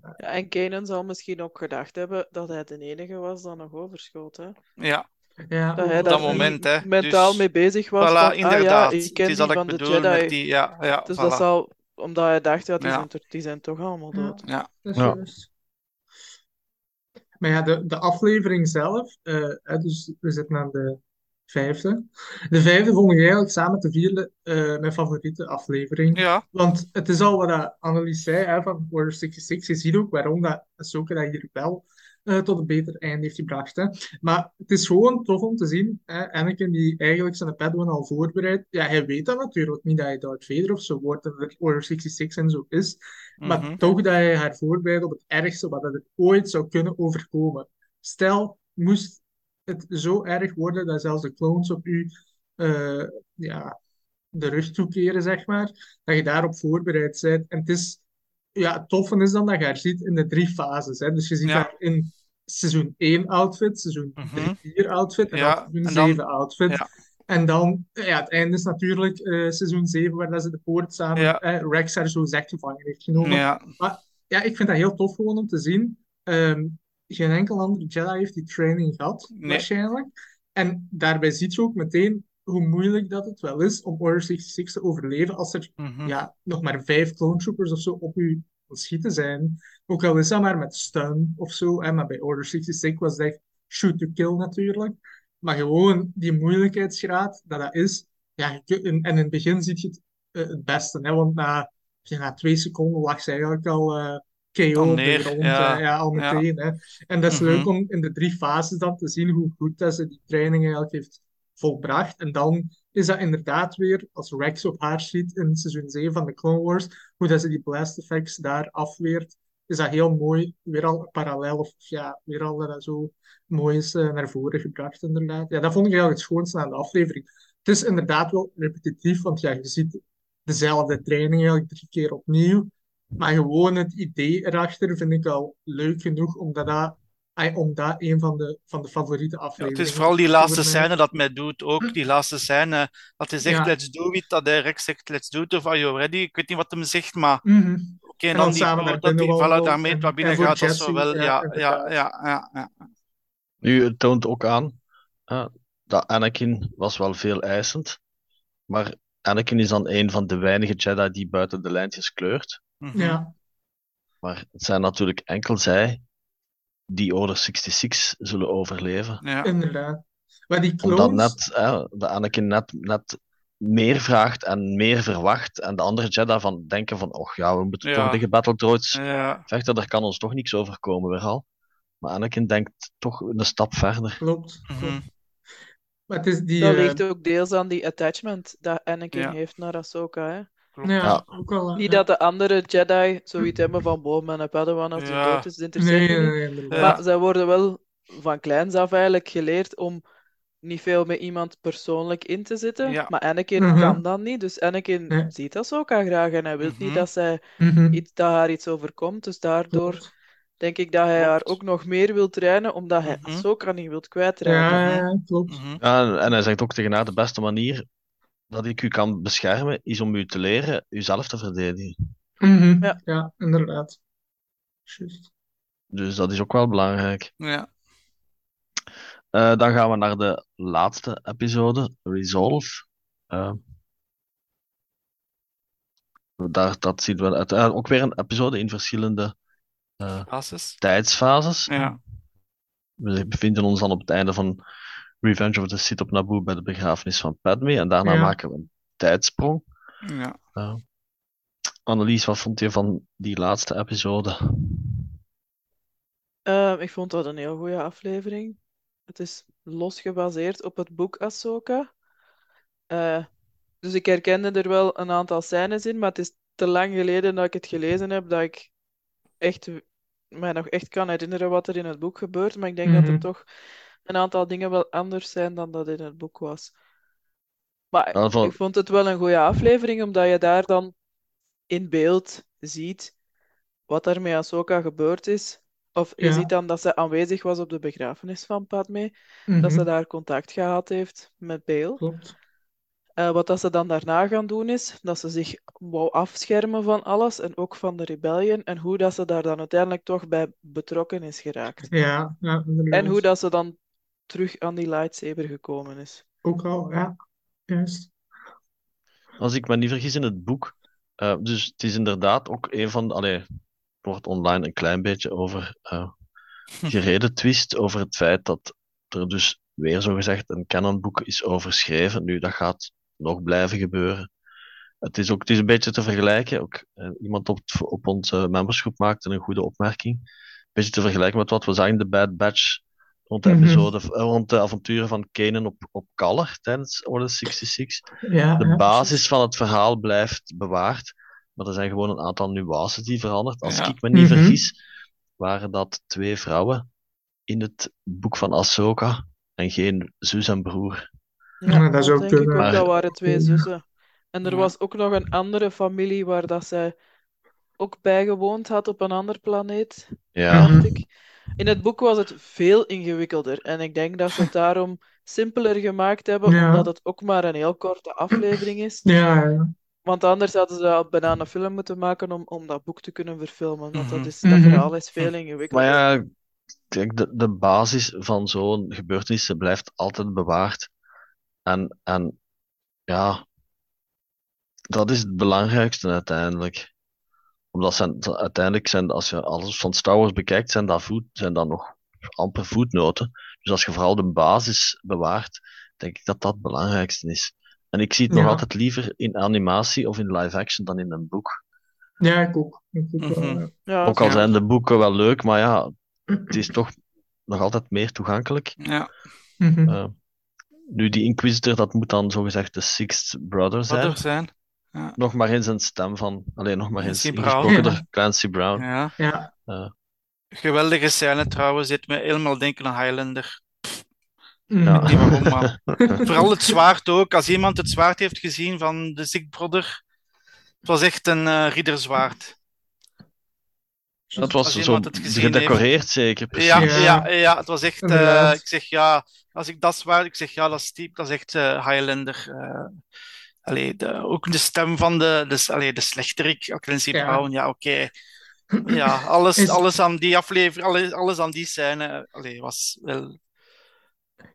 Ja, en Kanan zal misschien ook gedacht hebben dat hij de enige was dat nog overschoot. Hè? Ja, ja, dat hij op dat moment hè, mentaal dus... mee bezig was. Voilà, van, inderdaad. Ah, ja, ik ken die van de Jedi. Die... Ja, ja, dus voilà. dat zal, omdat hij dacht, ja, die, ja. Zijn, die zijn toch allemaal dood. Ja, ja. ja. Maar ja, de, de aflevering zelf, uh, dus we zitten aan de vijfde. De vijfde vond ik eigenlijk samen met de vierde uh, mijn favoriete aflevering. Ja. Want het is al wat Annelies zei hè, van Order zesenzestig. Je ziet ook waarom dat Ahsoka dat hier wel uh, tot een beter einde heeft gebracht. Hè. Maar het is gewoon tof om te zien. Hè, Anakin die eigenlijk zijn Padawan al voorbereidt. Ja, hij weet dat natuurlijk niet dat hij Darth Vader of zo wordt. Dat Order zesenzestig en zo is. Mm-hmm. Maar toch dat hij haar voorbereidt op het ergste wat er ooit zou kunnen overkomen. Stel, moest... het zo erg worden dat zelfs de clones op u uh, ja, de rug toekeren, zeg maar, dat je daarop voorbereid bent. En het is, ja, het toffe is dan dat je haar ziet in de drie fases. Hè? Dus je ziet ja. haar in seizoen één outfit, seizoen mm-hmm. drie vier outfit en ja, seizoen en dan, zeven outfit. Ja. En dan, ja, het einde is natuurlijk uh, seizoen zeven, waar dat ze de poort samen ja. eh, Rex haar zo zegt gevangen heeft genomen. Ja. Maar ja, ik vind dat heel tof gewoon om te zien. Um, Geen enkel andere Jedi heeft die training gehad, nee. waarschijnlijk. En daarbij ziet je ook meteen hoe moeilijk dat het wel is om Order zesenzestig te overleven als er mm-hmm. ja, nog maar vijf clone troopers of zo op u schieten zijn. Ook al is dat maar met stun of zo, hè, maar bij Order zesenzestig was het echt shoot to kill natuurlijk. Maar gewoon die moeilijkheidsgraad dat dat is. Ja, en in het begin zie je het, uh, het beste, hè, want na, ja, na twee seconden lag ze eigenlijk al... Uh, K O op de grond, ja. ja, al meteen. Ja. Hè. En dat is mm-hmm. leuk om in de drie fases dan te zien hoe goed dat ze die training eigenlijk heeft volbracht. En dan is dat inderdaad weer, als Rex op haar ziet in seizoen zeven van de Clone Wars, hoe dat ze die blast effects daar afweert. is dat heel mooi, weer al parallel, of ja, weer al dat, dat zo mooi is uh, naar voren gebracht, inderdaad. Ja, dat vond ik eigenlijk het schoonste aan de aflevering. Het is inderdaad wel repetitief, want ja, je ziet dezelfde training eigenlijk drie keer opnieuw. Maar gewoon het idee erachter vind ik al leuk genoeg, omdat dat, omdat een van de, van de favoriete afleveringen... Ja, het is vooral die laatste scène dat mij doet ook. Die laatste scène dat hij zegt, ja. let's do it, dat hij recht zegt, let's do it, of are you ready? Ik weet niet wat hem zegt, maar... Mm-hmm. Oké, okay, en dan, dan die samen naar binnen dat die daarmee naar binnen gaat, dat zo wel... Ja, ja, ja, ja, ja, ja. Nu, het toont ook aan uh, dat Anakin was wel veel eisend, maar Anakin is dan een van de weinige Jedi die buiten de lijntjes kleurt. Mm-hmm. Ja. Maar het zijn natuurlijk enkel zij die Order zesenzestig zullen overleven. Ja. Inderdaad. Maar die clones... Omdat net, hè, de Anakin net, net meer vraagt en meer verwacht en de andere Jedi van denken van och ja, we moeten ja. toch tegen Battletoads ja. vechten, daar kan ons toch niks overkomen weer al. Maar Anakin denkt toch een stap verder. Klopt. Mm-hmm. Maar het is die, dat uh... ligt ook deels aan die attachment dat Anakin ja. heeft naar Ahsoka, hè. Ja, ja. Ook al, niet ja. dat de andere Jedi zoiets hebben van boom en een Padawan als ja. de dood is, interesseert nee, nee, nee, maar ja. zij worden wel van kleins af eigenlijk geleerd om niet veel met iemand persoonlijk in te zitten, ja. maar Anakin mm-hmm. kan dat niet, dus Anakin nee. ziet dat zo ook al graag en hij wil mm-hmm. niet dat, zij mm-hmm. iets, dat haar iets overkomt, dus daardoor Klopt. Denk ik dat hij klopt. Haar ook nog meer wil trainen, omdat hij mm-hmm. Ahsoka niet wil kwijtraken. Ja, ja, klopt. Mm-hmm. Ja, en hij zegt ook tegen haar, de beste manier dat ik u kan beschermen, is om u te leren uzelf te verdedigen. Mm-hmm. Ja. ja, inderdaad. Just. Dus dat is ook wel belangrijk. Ja. Uh, dan gaan we naar de laatste episode, Resolve. Uh, daar, dat zien we uit, uh, ook weer een episode in verschillende uh, tijdsfases. Ja. We bevinden ons dan op het einde van Revenge of the Sith op Naboo bij de begrafenis van Padme. En daarna ja. maken we een tijdsprong. Ja. Uh, Annelies, wat vond je van die laatste episode? Uh, ik vond dat een heel goede aflevering. Het is los gebaseerd op het boek Ahsoka. Uh, dus ik herkende er wel een aantal scènes in, maar het is te lang geleden dat ik het gelezen heb dat ik echt, mij nog echt kan herinneren wat er in het boek gebeurt. Maar ik denk mm-hmm. dat er toch een aantal dingen wel anders zijn dan dat in het boek was. Maar ja, van... ik vond het wel een goede aflevering, omdat je daar dan in beeld ziet wat er met Ahsoka gebeurd is. Of je ja. ziet dan dat ze aanwezig was op de begrafenis van Padme. Mm-hmm. Dat ze daar contact gehad heeft met Bail. Klopt. Uh, wat dat ze dan daarna gaan doen is, dat ze zich wou afschermen van alles en ook van de rebellion en hoe dat ze daar dan uiteindelijk toch bij betrokken is geraakt. Ja, ja, en hoe dat ze dan terug aan die lightsaber gekomen is. Ook al, ja. Juist. Als ik me niet vergis in het boek, uh, dus het is inderdaad ook een van... Allee, er wordt online een klein beetje over uh, gereden twist, over het feit dat er dus weer zogezegd een canonboek is overschreven. Nu, dat gaat nog blijven gebeuren. Het is ook het is een beetje te vergelijken, ook, uh, iemand op, het, op onze membership maakte een goede opmerking, een beetje te vergelijken met wat we zagen in de Bad Batch rond de, episode, mm-hmm. rond de avonturen van Kanan op, op Kaller tijdens Order zesenzestig. Ja, de basis ja. van het verhaal blijft bewaard, maar er zijn gewoon een aantal nuances die veranderd. Als ja. ik me niet mm-hmm. vergis, waren dat twee vrouwen in het boek van Ahsoka en geen zus en broer. Ja, ja dat is ook denk ik ook, maar... dat waren twee zussen. En er ja. was ook nog een andere familie waar dat zij ook bijgewoond had op een ander planeet, ja. dacht ik. In het boek was het veel ingewikkelder. En ik denk dat ze het daarom simpeler gemaakt hebben, ja. omdat het ook maar een heel korte aflevering is. Ja, ja. Want anders hadden ze al bijna een film moeten maken om, om dat boek te kunnen verfilmen. Want dat, is, dat verhaal is veel ingewikkelder. Maar ja, kijk, de, de basis van zo'n gebeurtenis blijft altijd bewaard. En, en ja, dat is het belangrijkste uiteindelijk. Omdat zijn, uiteindelijk zijn, als je alles van Star Wars bekijkt, zijn dat, voet, zijn dat nog amper voetnoten. Dus als je vooral de basis bewaart, denk ik dat dat het belangrijkste is. En ik zie het ja. nog altijd liever in animatie of in live action dan in een boek. Ja, ik ook. Ik ook, mm-hmm. uh, ja, ook al ja. zijn de boeken wel leuk, maar ja, het is toch nog altijd meer toegankelijk. Ja. Mm-hmm. Uh, nu, die Inquisitor, dat moet dan zogezegd de Sixth Brother zijn. Brother zijn. Ja. Nog maar eens een stem van... Alleen nog maar eens ingesproken door Clancy Brown. Ja. Ja. Ja. Geweldige scène trouwens, dit me helemaal denken aan Highlander. Ja. Nee, waarom, maar. Vooral het zwaard ook. Als iemand het zwaard heeft gezien van de Sick Brother, het was echt een uh, ridderzwaard. Dat was zo gedecoreerd, heeft... zeker. Precies. Ja, ja, ja, het was echt. Uh, ik zeg ja, als ik dat zwaard, ik zeg ja, dat is typ, dat is echt uh, Highlander. Uh, allee, de, ook de stem van de, de, allee, de slechterik, Clancy ja. Brown, ja, oké. Okay. Ja, alles, is... alles aan die aflevering, alles, alles aan die scène, allee, was wel.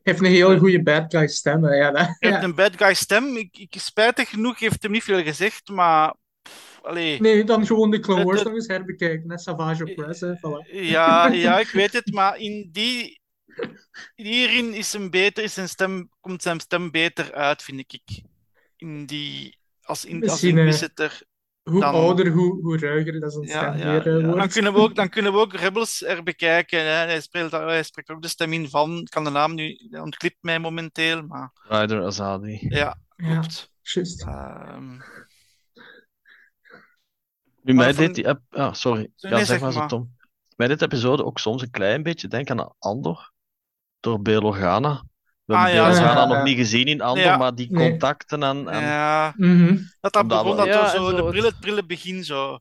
Heeft een hele goede bad guy stem. Hij ja, ja. heeft een bad guy stem. Ik, ik, spijtig genoeg heeft hem niet veel gezegd, maar... Pff, allee. Nee, dan gewoon de Clone Wars nog eens herbekijken. Net Savage Press, hè. Voilà. Ja, ja, ik weet het, maar in die... hierin is hem beter, is zijn stem, komt zijn stem beter uit, vind ik. In die... Als in, als in Visitor. Hoe dan... ouder, hoe, hoe ruiger dat zijn stem ja, ja, ja. wordt. Dan kunnen we ook, dan kunnen we ook Rebels er bekijken. Hè. Hij, spreekt, hij spreekt ook de stem in van... Ik kan de naam nu... ontglipt mij momenteel, maar... Ryder Azadi. Ja, klopt. Ja, um... nu, mij van... deed die... Ep... Ah, sorry. Ja, nee, zeg maar, maar. Zo, Tom. Mij deed de episode ook soms een klein beetje denken aan Andor. Door Bail Organa. We hebben ah, ja, Bail Organa ja, ja. nog niet gezien in Andor, ja. maar die contacten en... en... Ja. Mm-hmm. Dat dat begon, dat ja, zo, zo de prille, het prille begin zo.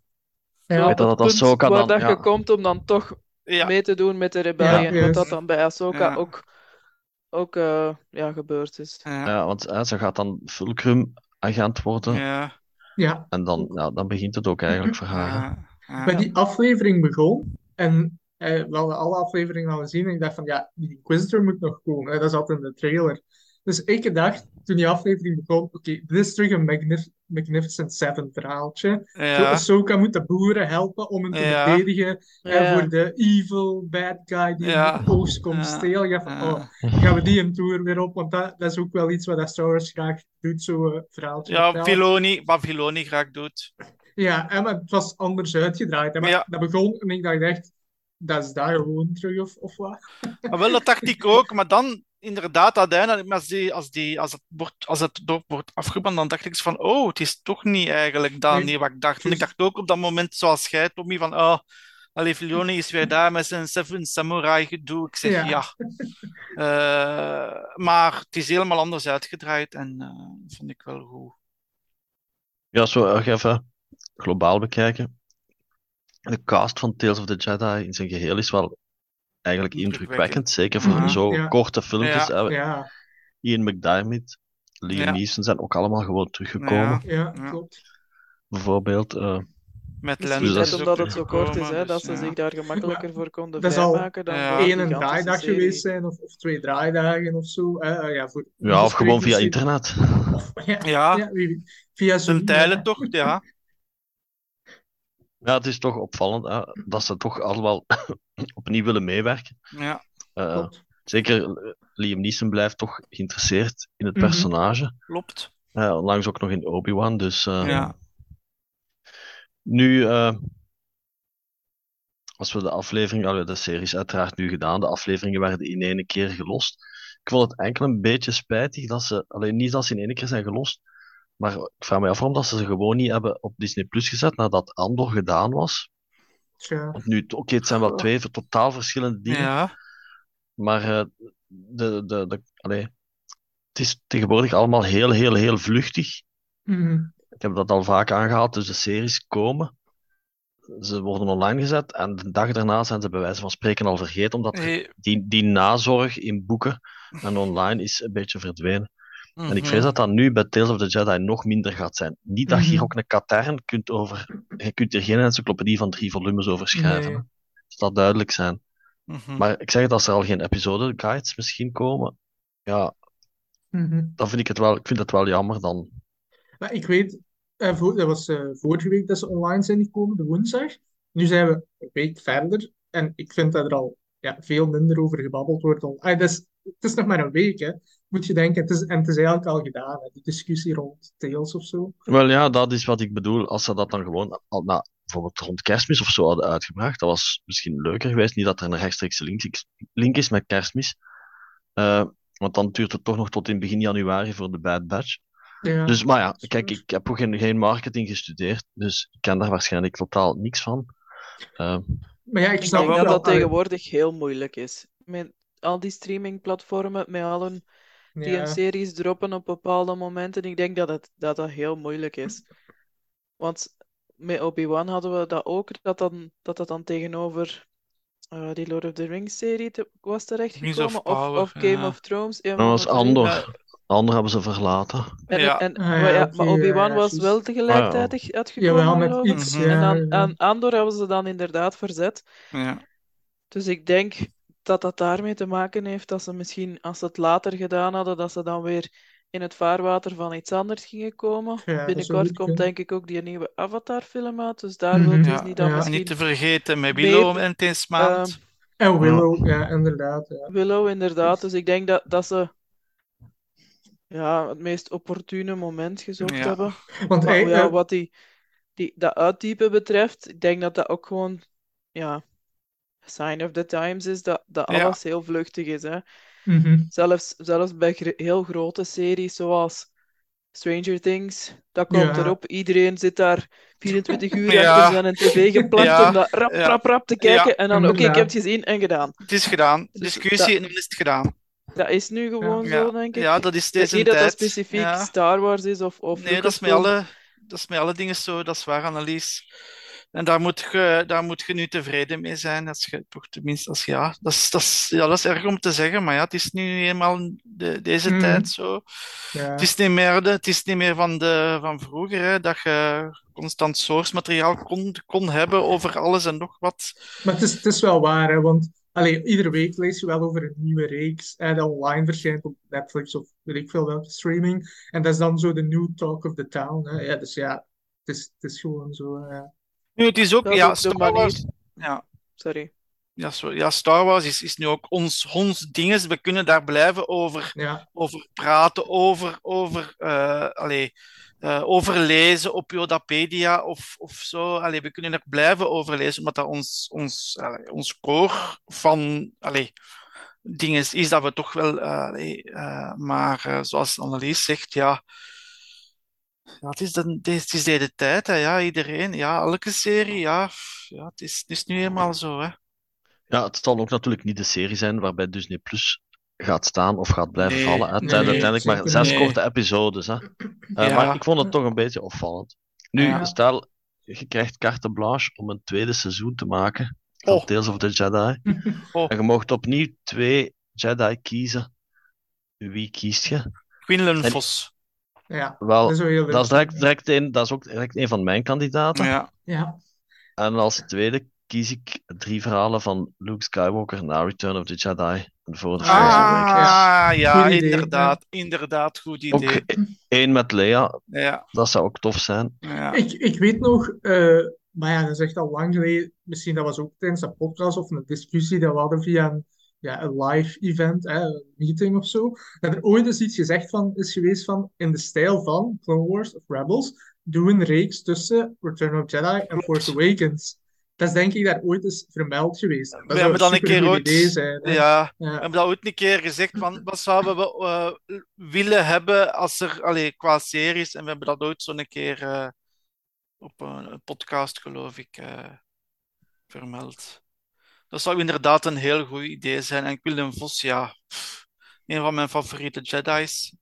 Ja, weet dat dat punt Ahsoka waar dan, dat ja. je komt om dan toch ja. mee te doen met de rebellie. Ja, yes. Wat dat dan bij Ahsoka ja. ook, ook uh, ja, gebeurd is. Ja, ja want hè, ze gaat dan Fulcrum-agent worden. Ja. ja. En dan, nou, dan begint het ook eigenlijk voor haar. Ja. Ja. Maar die aflevering begon en... Eh, we hadden alle afleveringen al gezien en ik dacht van, ja, die Inquisitor moet nog komen. Eh, dat zat in de trailer. Dus ik dacht, toen die aflevering begon, oké, okay, dit is terug een Magnif- Magnificent Seven verhaaltje. Ja. Ahsoka moet de boeren helpen om hem te ja. verdedigen ja. Eh, voor de evil bad guy die ja. de post komt ja. stelen. Ik dacht van, ja. oh, gaan we die hem toer weer op? Want dat, dat is ook wel iets wat Star Wars graag doet, zo'n verhaaltje. Ja, Filoni, wat Filoni graag doet. Ja, eh, maar het was anders uitgedraaid. Eh, maar ja. dat begon en ik dacht echt, dat is daar gewoon terug, of, of wat? Maar wel, dat dacht ik ook, maar dan inderdaad, uiteindelijk, als, die, als, die, als, het wordt, als het dorp wordt afgeband, dan dacht ik van, oh, het is toch niet eigenlijk dat, nee, niet wat ik dacht. Want ik dacht ook op dat moment, zoals jij, Tommy, van, oh, allee, Filoni is weer daar met zijn Seven Samurai gedoe. Ik zeg, ja. ja. Uh, maar het is helemaal anders uitgedraaid en uh, dat vond ik wel goed. Ja, zo even globaal bekijken. De cast van Tales of the Jedi in zijn geheel is wel eigenlijk indrukwekkend. Zeker voor ja, zo'n ja. korte filmpjes. Ja, ja. Ian McDiarmid, Liam ja. Neeson zijn ook allemaal gewoon teruggekomen. Ja, ja klopt. Bijvoorbeeld... Uh, Met Lando. Dus omdat het zo kort is, hè, dat ze ja. zich daar gemakkelijker voor konden dat vrijmaken. Dat zal één ja. een draaidag serie. geweest zijn, of, of twee draaidagen of zo. Uh, uh, ja, voor, ja of gewoon via internet. Of, ja, ja. ja wie, via zo'n tijdentocht, ja. Ja, het is toch opvallend hè, dat ze toch allemaal opnieuw willen meewerken. Ja, uh, zeker Liam Neeson blijft toch geïnteresseerd in het mm-hmm. personage. Klopt. Uh, onlangs ook nog in Obi-Wan, dus... Uh, ja. Nu, uh, als we de aflevering... Alweer, de serie is uiteraard nu gedaan. De afleveringen werden in één keer gelost. Ik vond het enkel een beetje spijtig dat ze... Alleen niet dat ze in één keer zijn gelost... Maar ik vraag me af waarom dat ze ze gewoon niet hebben op Disney Plus gezet nadat Andor gedaan was. Ja. Nu, oké, okay, het zijn wel twee totaal verschillende dingen. Ja. Maar uh, de, de, de, allee, het is tegenwoordig allemaal heel, heel, heel vluchtig. Mm-hmm. Ik heb dat al vaak aangehaald. Dus de series komen, ze worden online gezet en de dag daarna zijn ze bij wijze van spreken al vergeten, omdat nee. die, die nazorg in boeken en online is een beetje verdwenen. En ik vrees dat dat nu bij Tales of the Jedi nog minder gaat zijn. Niet dat je hier ook een katern kunt over... Je kunt hier geen encyclopedie van drie volumes over schrijven. Nee. Dus dat duidelijk zijn. Mm-hmm. Maar ik zeg het, als er al geen episode guides misschien komen, ja, mm-hmm. dan vind ik het wel... Ik vind het wel jammer dan. Maar ik weet... Eh, voor, dat was uh, vorige week dat ze online zijn gekomen, de woensdag. Nu zijn we een week verder. En ik vind dat er al ja, veel minder over gebabbeld wordt. Ah, dat is, het is nog maar een week, hè. Moet je denken, het is, en het is eigenlijk al gedaan, hè, die discussie rond Tales of zo. Wel ja, dat is wat ik bedoel. Als ze dat dan gewoon, al, nou, bijvoorbeeld rond Kerstmis of zo hadden uitgebracht, dat was misschien leuker geweest. Niet dat er een rechtstreekse link, link is met Kerstmis. Uh, want dan duurt het toch nog tot in begin januari voor de Bad Batch. Ja, dus, maar ja, kijk, ik heb ook geen, geen marketing gestudeerd, dus ik ken daar waarschijnlijk totaal niks van. Uh, Maar ja, ik snap ik denk wel dat dat al... tegenwoordig heel moeilijk is. Met al die streamingplatformen, met al hun... die ja. een series droppen op bepaalde momenten. Ik denk dat, het, dat dat heel moeilijk is. Want met Obi-Wan hadden we dat ook, dat dan, dat, dat dan tegenover uh, die Lord of the Rings-serie te, was terechtgekomen. Of, of, of Game ja. of Thrones. Ja, dat was Andor. Ja. Andor hebben ze verlaten. En, ja. en, en, ah, ja, maar, ja, maar Obi-Wan was wel tegelijkertijd ah, ja. uitgekomen. Ja, met iets, ja, en aan, aan Andor hebben ze dan inderdaad verzet. Ja. Dus ik denk... dat dat daarmee te maken heeft dat ze misschien, als ze het later gedaan hadden, dat ze dan weer in het vaarwater van iets anders gingen komen. Ja, binnenkort komt denk ik ook die nieuwe Avatar-film uit, dus daar mm-hmm. wil ja, Disney dan ja. misschien... En niet te vergeten, met Willow en Teens Maand. Uh, en Willow, ja, inderdaad. Ja. Willow, inderdaad. Dus ik denk dat, dat ze ja, het meest opportune moment gezocht ja. hebben. Want maar, hey, ja, uh... wat die, die, dat uittypen betreft, ik denk dat dat ook gewoon... ja. Sign of the times is dat, dat alles ja. heel vluchtig is. Hè? Mm-hmm. Zelfs, zelfs bij gr- heel grote series zoals Stranger Things, dat komt ja. erop. Iedereen zit daar vierentwintig uur ja. achter zijn tv geplakt ja. om dat rap, ja. rap, rap te kijken. Ja. En dan, oké, okay, ik heb het gezien en gedaan. Het is gedaan. Discussie en dan is het gedaan. Dat is nu gewoon ja. zo, denk ik. Ja, dat is deze tijd. Niet dat dat specifiek ja. Star Wars is of... of nee, dat is, met alle, dat is met alle dingen zo. Dat is waar, Annelies. En daar moet, je, daar moet je nu tevreden mee zijn. Als je, toch tenminste, als, ja, dat is, dat is, ja, dat is erg om te zeggen, maar ja, het is nu eenmaal de, deze mm. tijd zo. Ja. Het is niet meer, de, het is niet meer van, de, van vroeger, hè, dat je constant source materiaal kon, kon hebben over alles en nog wat. Maar het is, het is wel waar, hè, want allee, iedere week lees je wel over een nieuwe reeks en eh, online verschijnt op Netflix of weet ik veel welke streaming. En dat is dan zo de new talk of the town. Hè. Ja, dus ja, het is, het is gewoon zo... Eh, Nu, het is ook, dat ja, is ook Star Wars. Ja. Sorry. Ja, sorry. Ja, Star Wars is, is nu ook ons, ons dinges. We kunnen daar blijven over, ja. over praten, over, over, uh, allee, uh, over lezen op Yodapedia of, of zo. Allee, we kunnen er blijven over lezen, omdat dat ons, ons, allee, ons core van allee, dinges is dat we toch wel. Uh, allee, uh, maar uh, zoals Annelies zegt, ja. Ja, het is, de, het is de tijd, hè. Ja, iedereen, ja, elke serie, ja, ja het, is, het is nu helemaal zo, hè. Ja, het zal ook natuurlijk niet de serie zijn waarbij Disney Plus gaat staan of gaat blijven nee, vallen. Hè. Nee, uiteindelijk maar zes nee. korte episodes, hè. Uh, ja. Maar ik vond het toch een beetje opvallend. Nu, ja. stel, je krijgt carte blanche om een tweede seizoen te maken van oh. Tales of the Jedi. Oh. En je mocht opnieuw twee Jedi kiezen. Wie kiest je? Quinlan Vos. Ja, wel, dat is, heel dat, is direct, direct een, dat is ook direct een van mijn kandidaten. Ja. Ja. En als tweede kies ik drie verhalen van Luke Skywalker na Return of the Jedi. En voor de ah, ja, ja inderdaad, idee. inderdaad, goed idee. Ook één met Leia, ja. dat zou ook tof zijn. Ja. Ik, ik weet nog, uh, maar ja, dat is echt al lang geleden, misschien dat was ook tijdens een podcast of een discussie dat we hadden via een, ja, een live event, hè, een meeting of zo, dat er ooit eens iets gezegd van is geweest van, in de stijl van Clone Wars of Rebels, doe een reeks tussen Return of Jedi en Force Awakens. Dat is denk ik daar ooit eens vermeld geweest. Dat we hebben dan een keer ooit, zijn, ja, ja. hebben dat ooit een keer gezegd van, wat zouden we uh, willen hebben als er, allee, qua series, en we hebben dat ooit zo'n keer uh, op een, een podcast, geloof ik, uh, vermeld. Dat zou inderdaad een heel goed idee zijn. En Quillen Vos, ja, een van mijn favoriete Jedi's.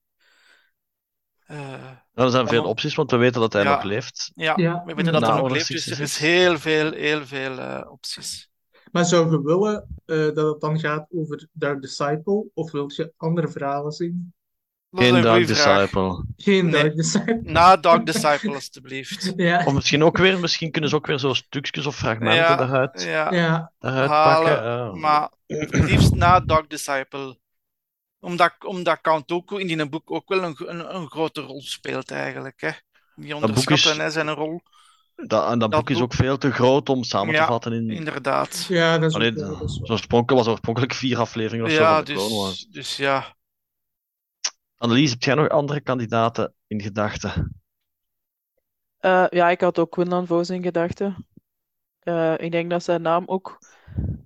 Uh, nou, er zijn veel nog... opties, want we weten dat hij ja. nog leeft. Ja, ja, we weten dat nou, hij nog leeft, dus er is heel veel, heel veel uh, opties. Maar zou je willen uh, dat het dan gaat over Dark Disciple, of wil je andere verhalen zien? Geen Dark Disciple. Geen Dark nee. Disciple. Na Dark Disciple, alstublieft. Ja. Of misschien ook weer, misschien kunnen ze ook weer zo stukjes of fragmenten ja, daaruit, ja. Ja. daaruit halen, pakken. Uh. Maar liefst na Dark Disciple. Omdat, omdat Count Dooku in die boek ook wel een, een, een grote rol speelt, eigenlijk. Hè. Die onderschatten is, zijn rol. Da, en dat, dat boek, boek is ook veel te groot om samen ja, te vatten in... inderdaad. Ja, dat is Allee, ook, dat is oorspronkelijk was oorspronkelijk vier afleveringen of ja, zo. De dus, was. dus ja. Annelies, heb jij nog andere kandidaten in gedachten? Uh, ja, ik had ook Quinlan Vos in gedachten. Uh, ik denk dat zijn naam ook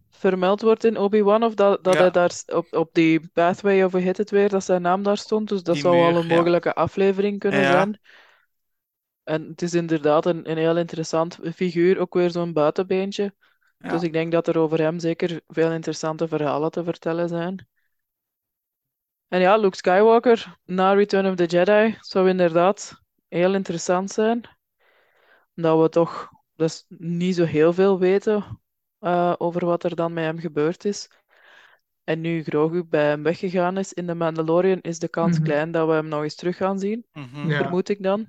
vermeld wordt in Obi-Wan, of dat, dat ja. hij daar op, op die pathway, of hoe heet het weer, dat zijn naam daar stond. Dus dat die zou muur, al een ja. mogelijke aflevering kunnen ja. zijn. En het is inderdaad een, een heel interessant figuur, ook weer zo'n buitenbeentje. Ja. Dus ik denk dat er over hem zeker veel interessante verhalen te vertellen zijn. En ja, Luke Skywalker na Return of the Jedi zou inderdaad heel interessant zijn. Omdat we toch dus niet zo heel veel weten uh, over wat er dan met hem gebeurd is. En nu Grogu bij hem weggegaan is in de Mandalorian, is de kans mm-hmm. klein dat we hem nog eens terug gaan zien. Mm-hmm, ja. Vermoed ik dan.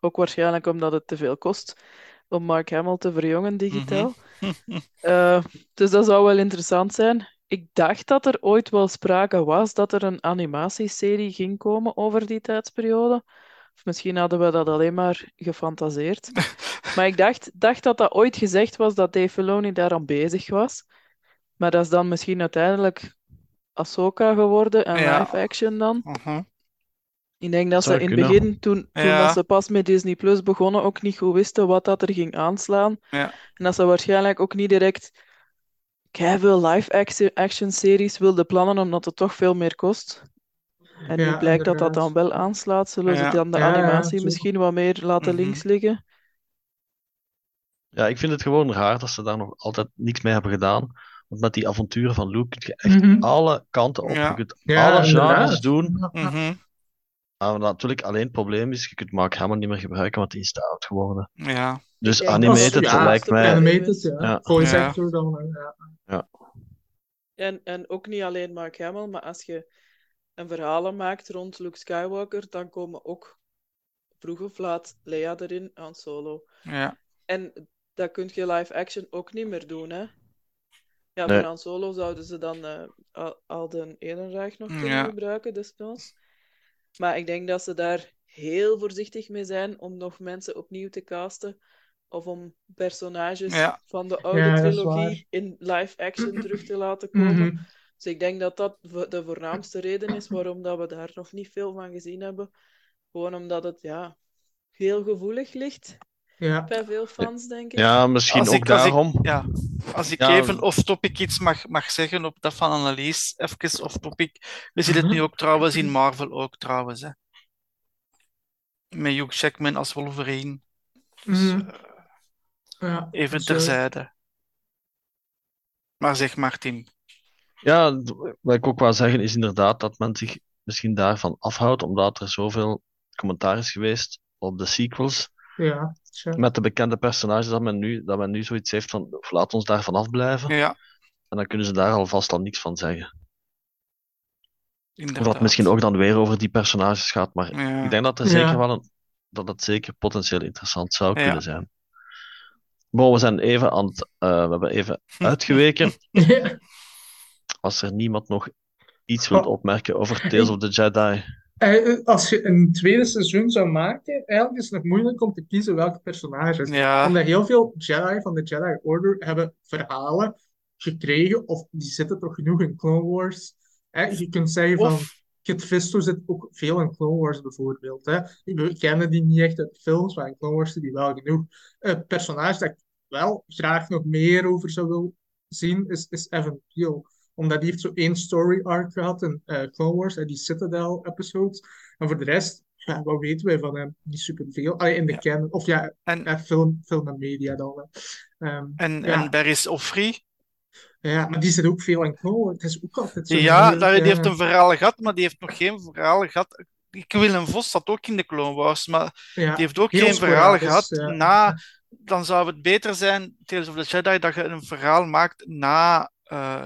Ook waarschijnlijk omdat het te veel kost om Mark Hamill te verjongen digitaal. Mm-hmm. uh, dus dat zou wel interessant zijn. Ik dacht dat er ooit wel sprake was dat er een animatieserie ging komen over die tijdsperiode. Of misschien hadden we dat alleen maar gefantaseerd. Maar ik dacht, dacht dat dat ooit gezegd was dat Dave Filoni daaraan bezig was. Maar dat is dan misschien uiteindelijk Ahsoka geworden en ja. live action dan. Uh-huh. Ik denk dat Zou ze in het begin, toen, toen ja. dat ze pas met Disney Plus begonnen, ook niet goed wisten wat dat er ging aanslaan. Ja. En dat ze waarschijnlijk ook niet direct keiveel live action series wilden plannen, omdat het toch veel meer kost. En ja, nu blijkt dat dat dan wel aanslaat. Zullen ja. ze dan de ja, animatie ja, misschien wat meer laten mm-hmm. links liggen? Ja, ik vind het gewoon raar dat ze daar nog altijd niks mee hebben gedaan. Want met die avonturen van Luke kun je echt mm-hmm. alle kanten op. Ja. Je kunt ja, alle genres doen. Mm-hmm. Maar natuurlijk, alleen het probleem is, je kunt Mark Hamill niet meer gebruiken, want die is te oud geworden. Ja. Dus ja, animated ja, lijkt mij... Animated, ja. ja. Voice ja. actor dan, ja. ja. En, en ook niet alleen Mark Hamill, maar als je en verhalen maakt rond Luke Skywalker, dan komen ook vroeg of laat Leia erin aan Solo. Ja. En dat kun je live action ook niet meer doen, hè? Ja, nee. Voor aan Solo zouden ze dan uh, al, al de Ehrenreich nog kunnen ja. gebruiken, destijds. Maar ik denk dat ze daar heel voorzichtig mee zijn om nog mensen opnieuw te casten of om personages ja. van de oude ja, trilogie in live action terug te laten komen. Mm-hmm. Dus ik denk dat dat de voornaamste reden is waarom dat we daar nog niet veel van gezien hebben. Gewoon omdat het ja, heel gevoelig ligt ja. bij veel fans, denk ik. Ja, misschien als ook ik, daarom. Als ik, ja. als ik ja. even off-topic iets mag, mag zeggen op dat van Annelies, even off-topic. We zien het nu ook trouwens in Marvel ook trouwens. Hè. Met Hugh Jackman als Wolverine. Dus, mm. uh, ja, even sorry. Terzijde. Maar zeg maar, Tim. Ja, wat ik ook wou zeggen is inderdaad dat men zich misschien daarvan afhoudt, omdat er zoveel commentaar is geweest op de sequels. Ja, sure. Met de bekende personages dat men nu, dat men nu zoiets heeft van, of laat ons daarvan afblijven. Ja. En dan kunnen ze daar alvast al niks van zeggen. Inderdaad. Of dat misschien ook dan weer over die personages gaat, maar ja. ik denk dat er zeker ja. wel een, dat het zeker potentieel interessant zou ja. kunnen zijn. Maar we zijn even aan het, uh, we hebben even uitgeweken. ja. Als er niemand nog iets wil opmerken over Tales of the Jedi. Als je een tweede seizoen zou maken, eigenlijk is het nog moeilijk om te kiezen welke personages. Ja. Omdat heel veel Jedi van de Jedi Order hebben verhalen gekregen, of die zitten toch genoeg in Clone Wars. Je kunt zeggen van, Kit Fisto zit ook veel in Clone Wars bijvoorbeeld. We kennen die niet echt uit films, maar in Clone Wars zit die wel genoeg. Een personage dat ik wel graag nog meer over zou willen zien, is, is Evan Peel. Omdat die heeft zo één story arc gehad in uh, Clone Wars, uh, die Citadel episodes. En voor de rest, ja, wat weten wij van hem? Niet superveel. Allee, in de ja. canon. Of ja, en, uh, film, film en media dan. Uh. Um, en, ja. en Barriss Offrey? Ja, maar die zit ook veel in Clone Wars. Het is ook altijd zo. Ja, heel, daar, die uh, heeft een verhaal gehad, maar die heeft nog geen verhaal gehad. Willem Vos zat ook in de Clone Wars, maar ja, die heeft ook geen verhaal gehad ja. na... Dan zou het beter zijn, Tales of the Jedi, dat je een verhaal maakt na... Uh,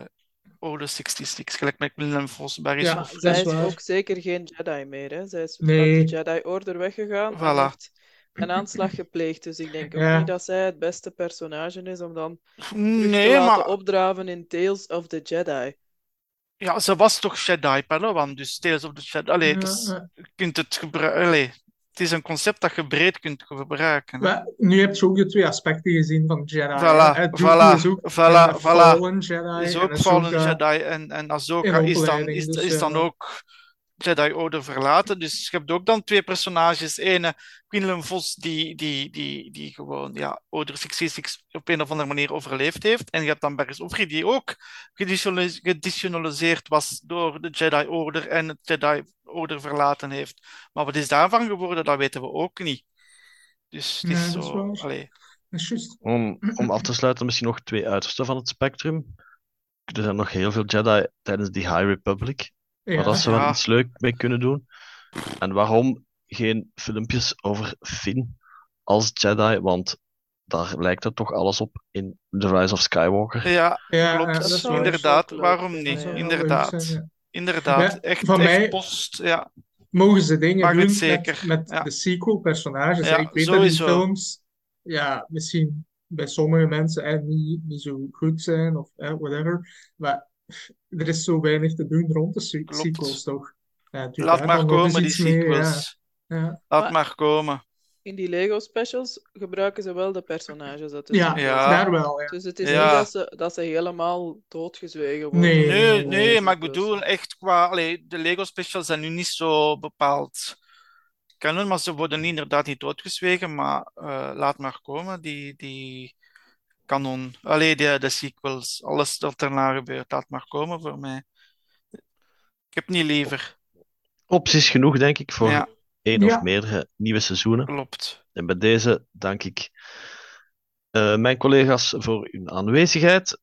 Order zesenzestig, gelijk met Willem Vos, Barriss ja, Offrey. Zij is ook zeker geen Jedi meer, hè? Zij is nee. uit de Jedi Order weggegaan voilà. en heeft een aanslag gepleegd. Dus ik denk ook ja. niet dat zij het beste personage is om dan nee, te maar... laten opdraven in Tales of the Jedi. Ja, ze was toch Jedi Padawan, dus Tales of the Jedi. Allee, ja. dus je kunt het gebruiken. Het is een concept dat je breed kunt gebruiken. Maar nu heb je ook de twee aspecten gezien van Jedi. Voilà, voilà, voilà. Fallen Jedi. Is ook Fallen Jedi. En, en Ahsoka is dan, is, dus, is dan ja. ook Jedi Order verlaten. Dus je hebt ook dan twee personages. Ene, Willem Vos, die, die, die, die gewoon ja, Order zesenzestig op een of andere manier overleefd heeft. En je hebt dan Barriss Offrey, die ook geditionaliseerd was door de Jedi Order en het Jedi Order verlaten heeft. Maar wat is daarvan geworden, dat weten we ook niet. Dus het is nee, zo... Is Dat is juist. Om, om af te sluiten, misschien nog twee uitersten van het spectrum. Er zijn nog heel veel Jedi tijdens die High Republic. Ja. Maar dat ze wel ja. iets leuk mee kunnen doen. En waarom geen filmpjes over Finn als Jedi? Want daar lijkt het toch alles op in The Rise of Skywalker. Ja, ja klopt. Ja, inderdaad, waarom niet? Ja, inderdaad. Zijn, ja. Inderdaad. Ja, echt, van echt mij... post, ja. Mogen ze dingen Mag doen met, met ja. de sequel-personages? Ja, ik weet dat die films ja, misschien bij sommige mensen eh, niet, niet zo goed zijn, of eh, whatever. Maar pff, er is zo weinig te doen rond de se- sequels, toch? Ja, Laat maar komen, die sequels. Mee, ja. Ja. Laat maar, maar komen. In die Lego-specials gebruiken ze wel de personages. Dat ja, ja, daar wel. Ja. Dus het is ja. niet dat ze, dat ze helemaal doodgezwegen worden. Nee, nee, nee maar ik bedoel echt qua... Allee, de Lego-specials zijn nu niet zo bepaald canon, maar ze worden inderdaad niet doodgezwegen. Maar uh, laat maar komen, die, die canon. Allee, de, de sequels. Alles wat erna gebeurt, laat maar komen voor mij. Ik heb niet liever. Opties genoeg, denk ik, voor... Ja. Eén ja. of meerdere nieuwe seizoenen. Klopt. En bij deze dank ik uh, mijn collega's voor hun aanwezigheid.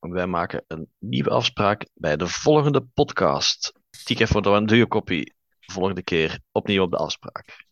Wij maken een nieuwe afspraak bij de volgende podcast. Tik even voor de duurkopie. Volgende keer opnieuw op de afspraak.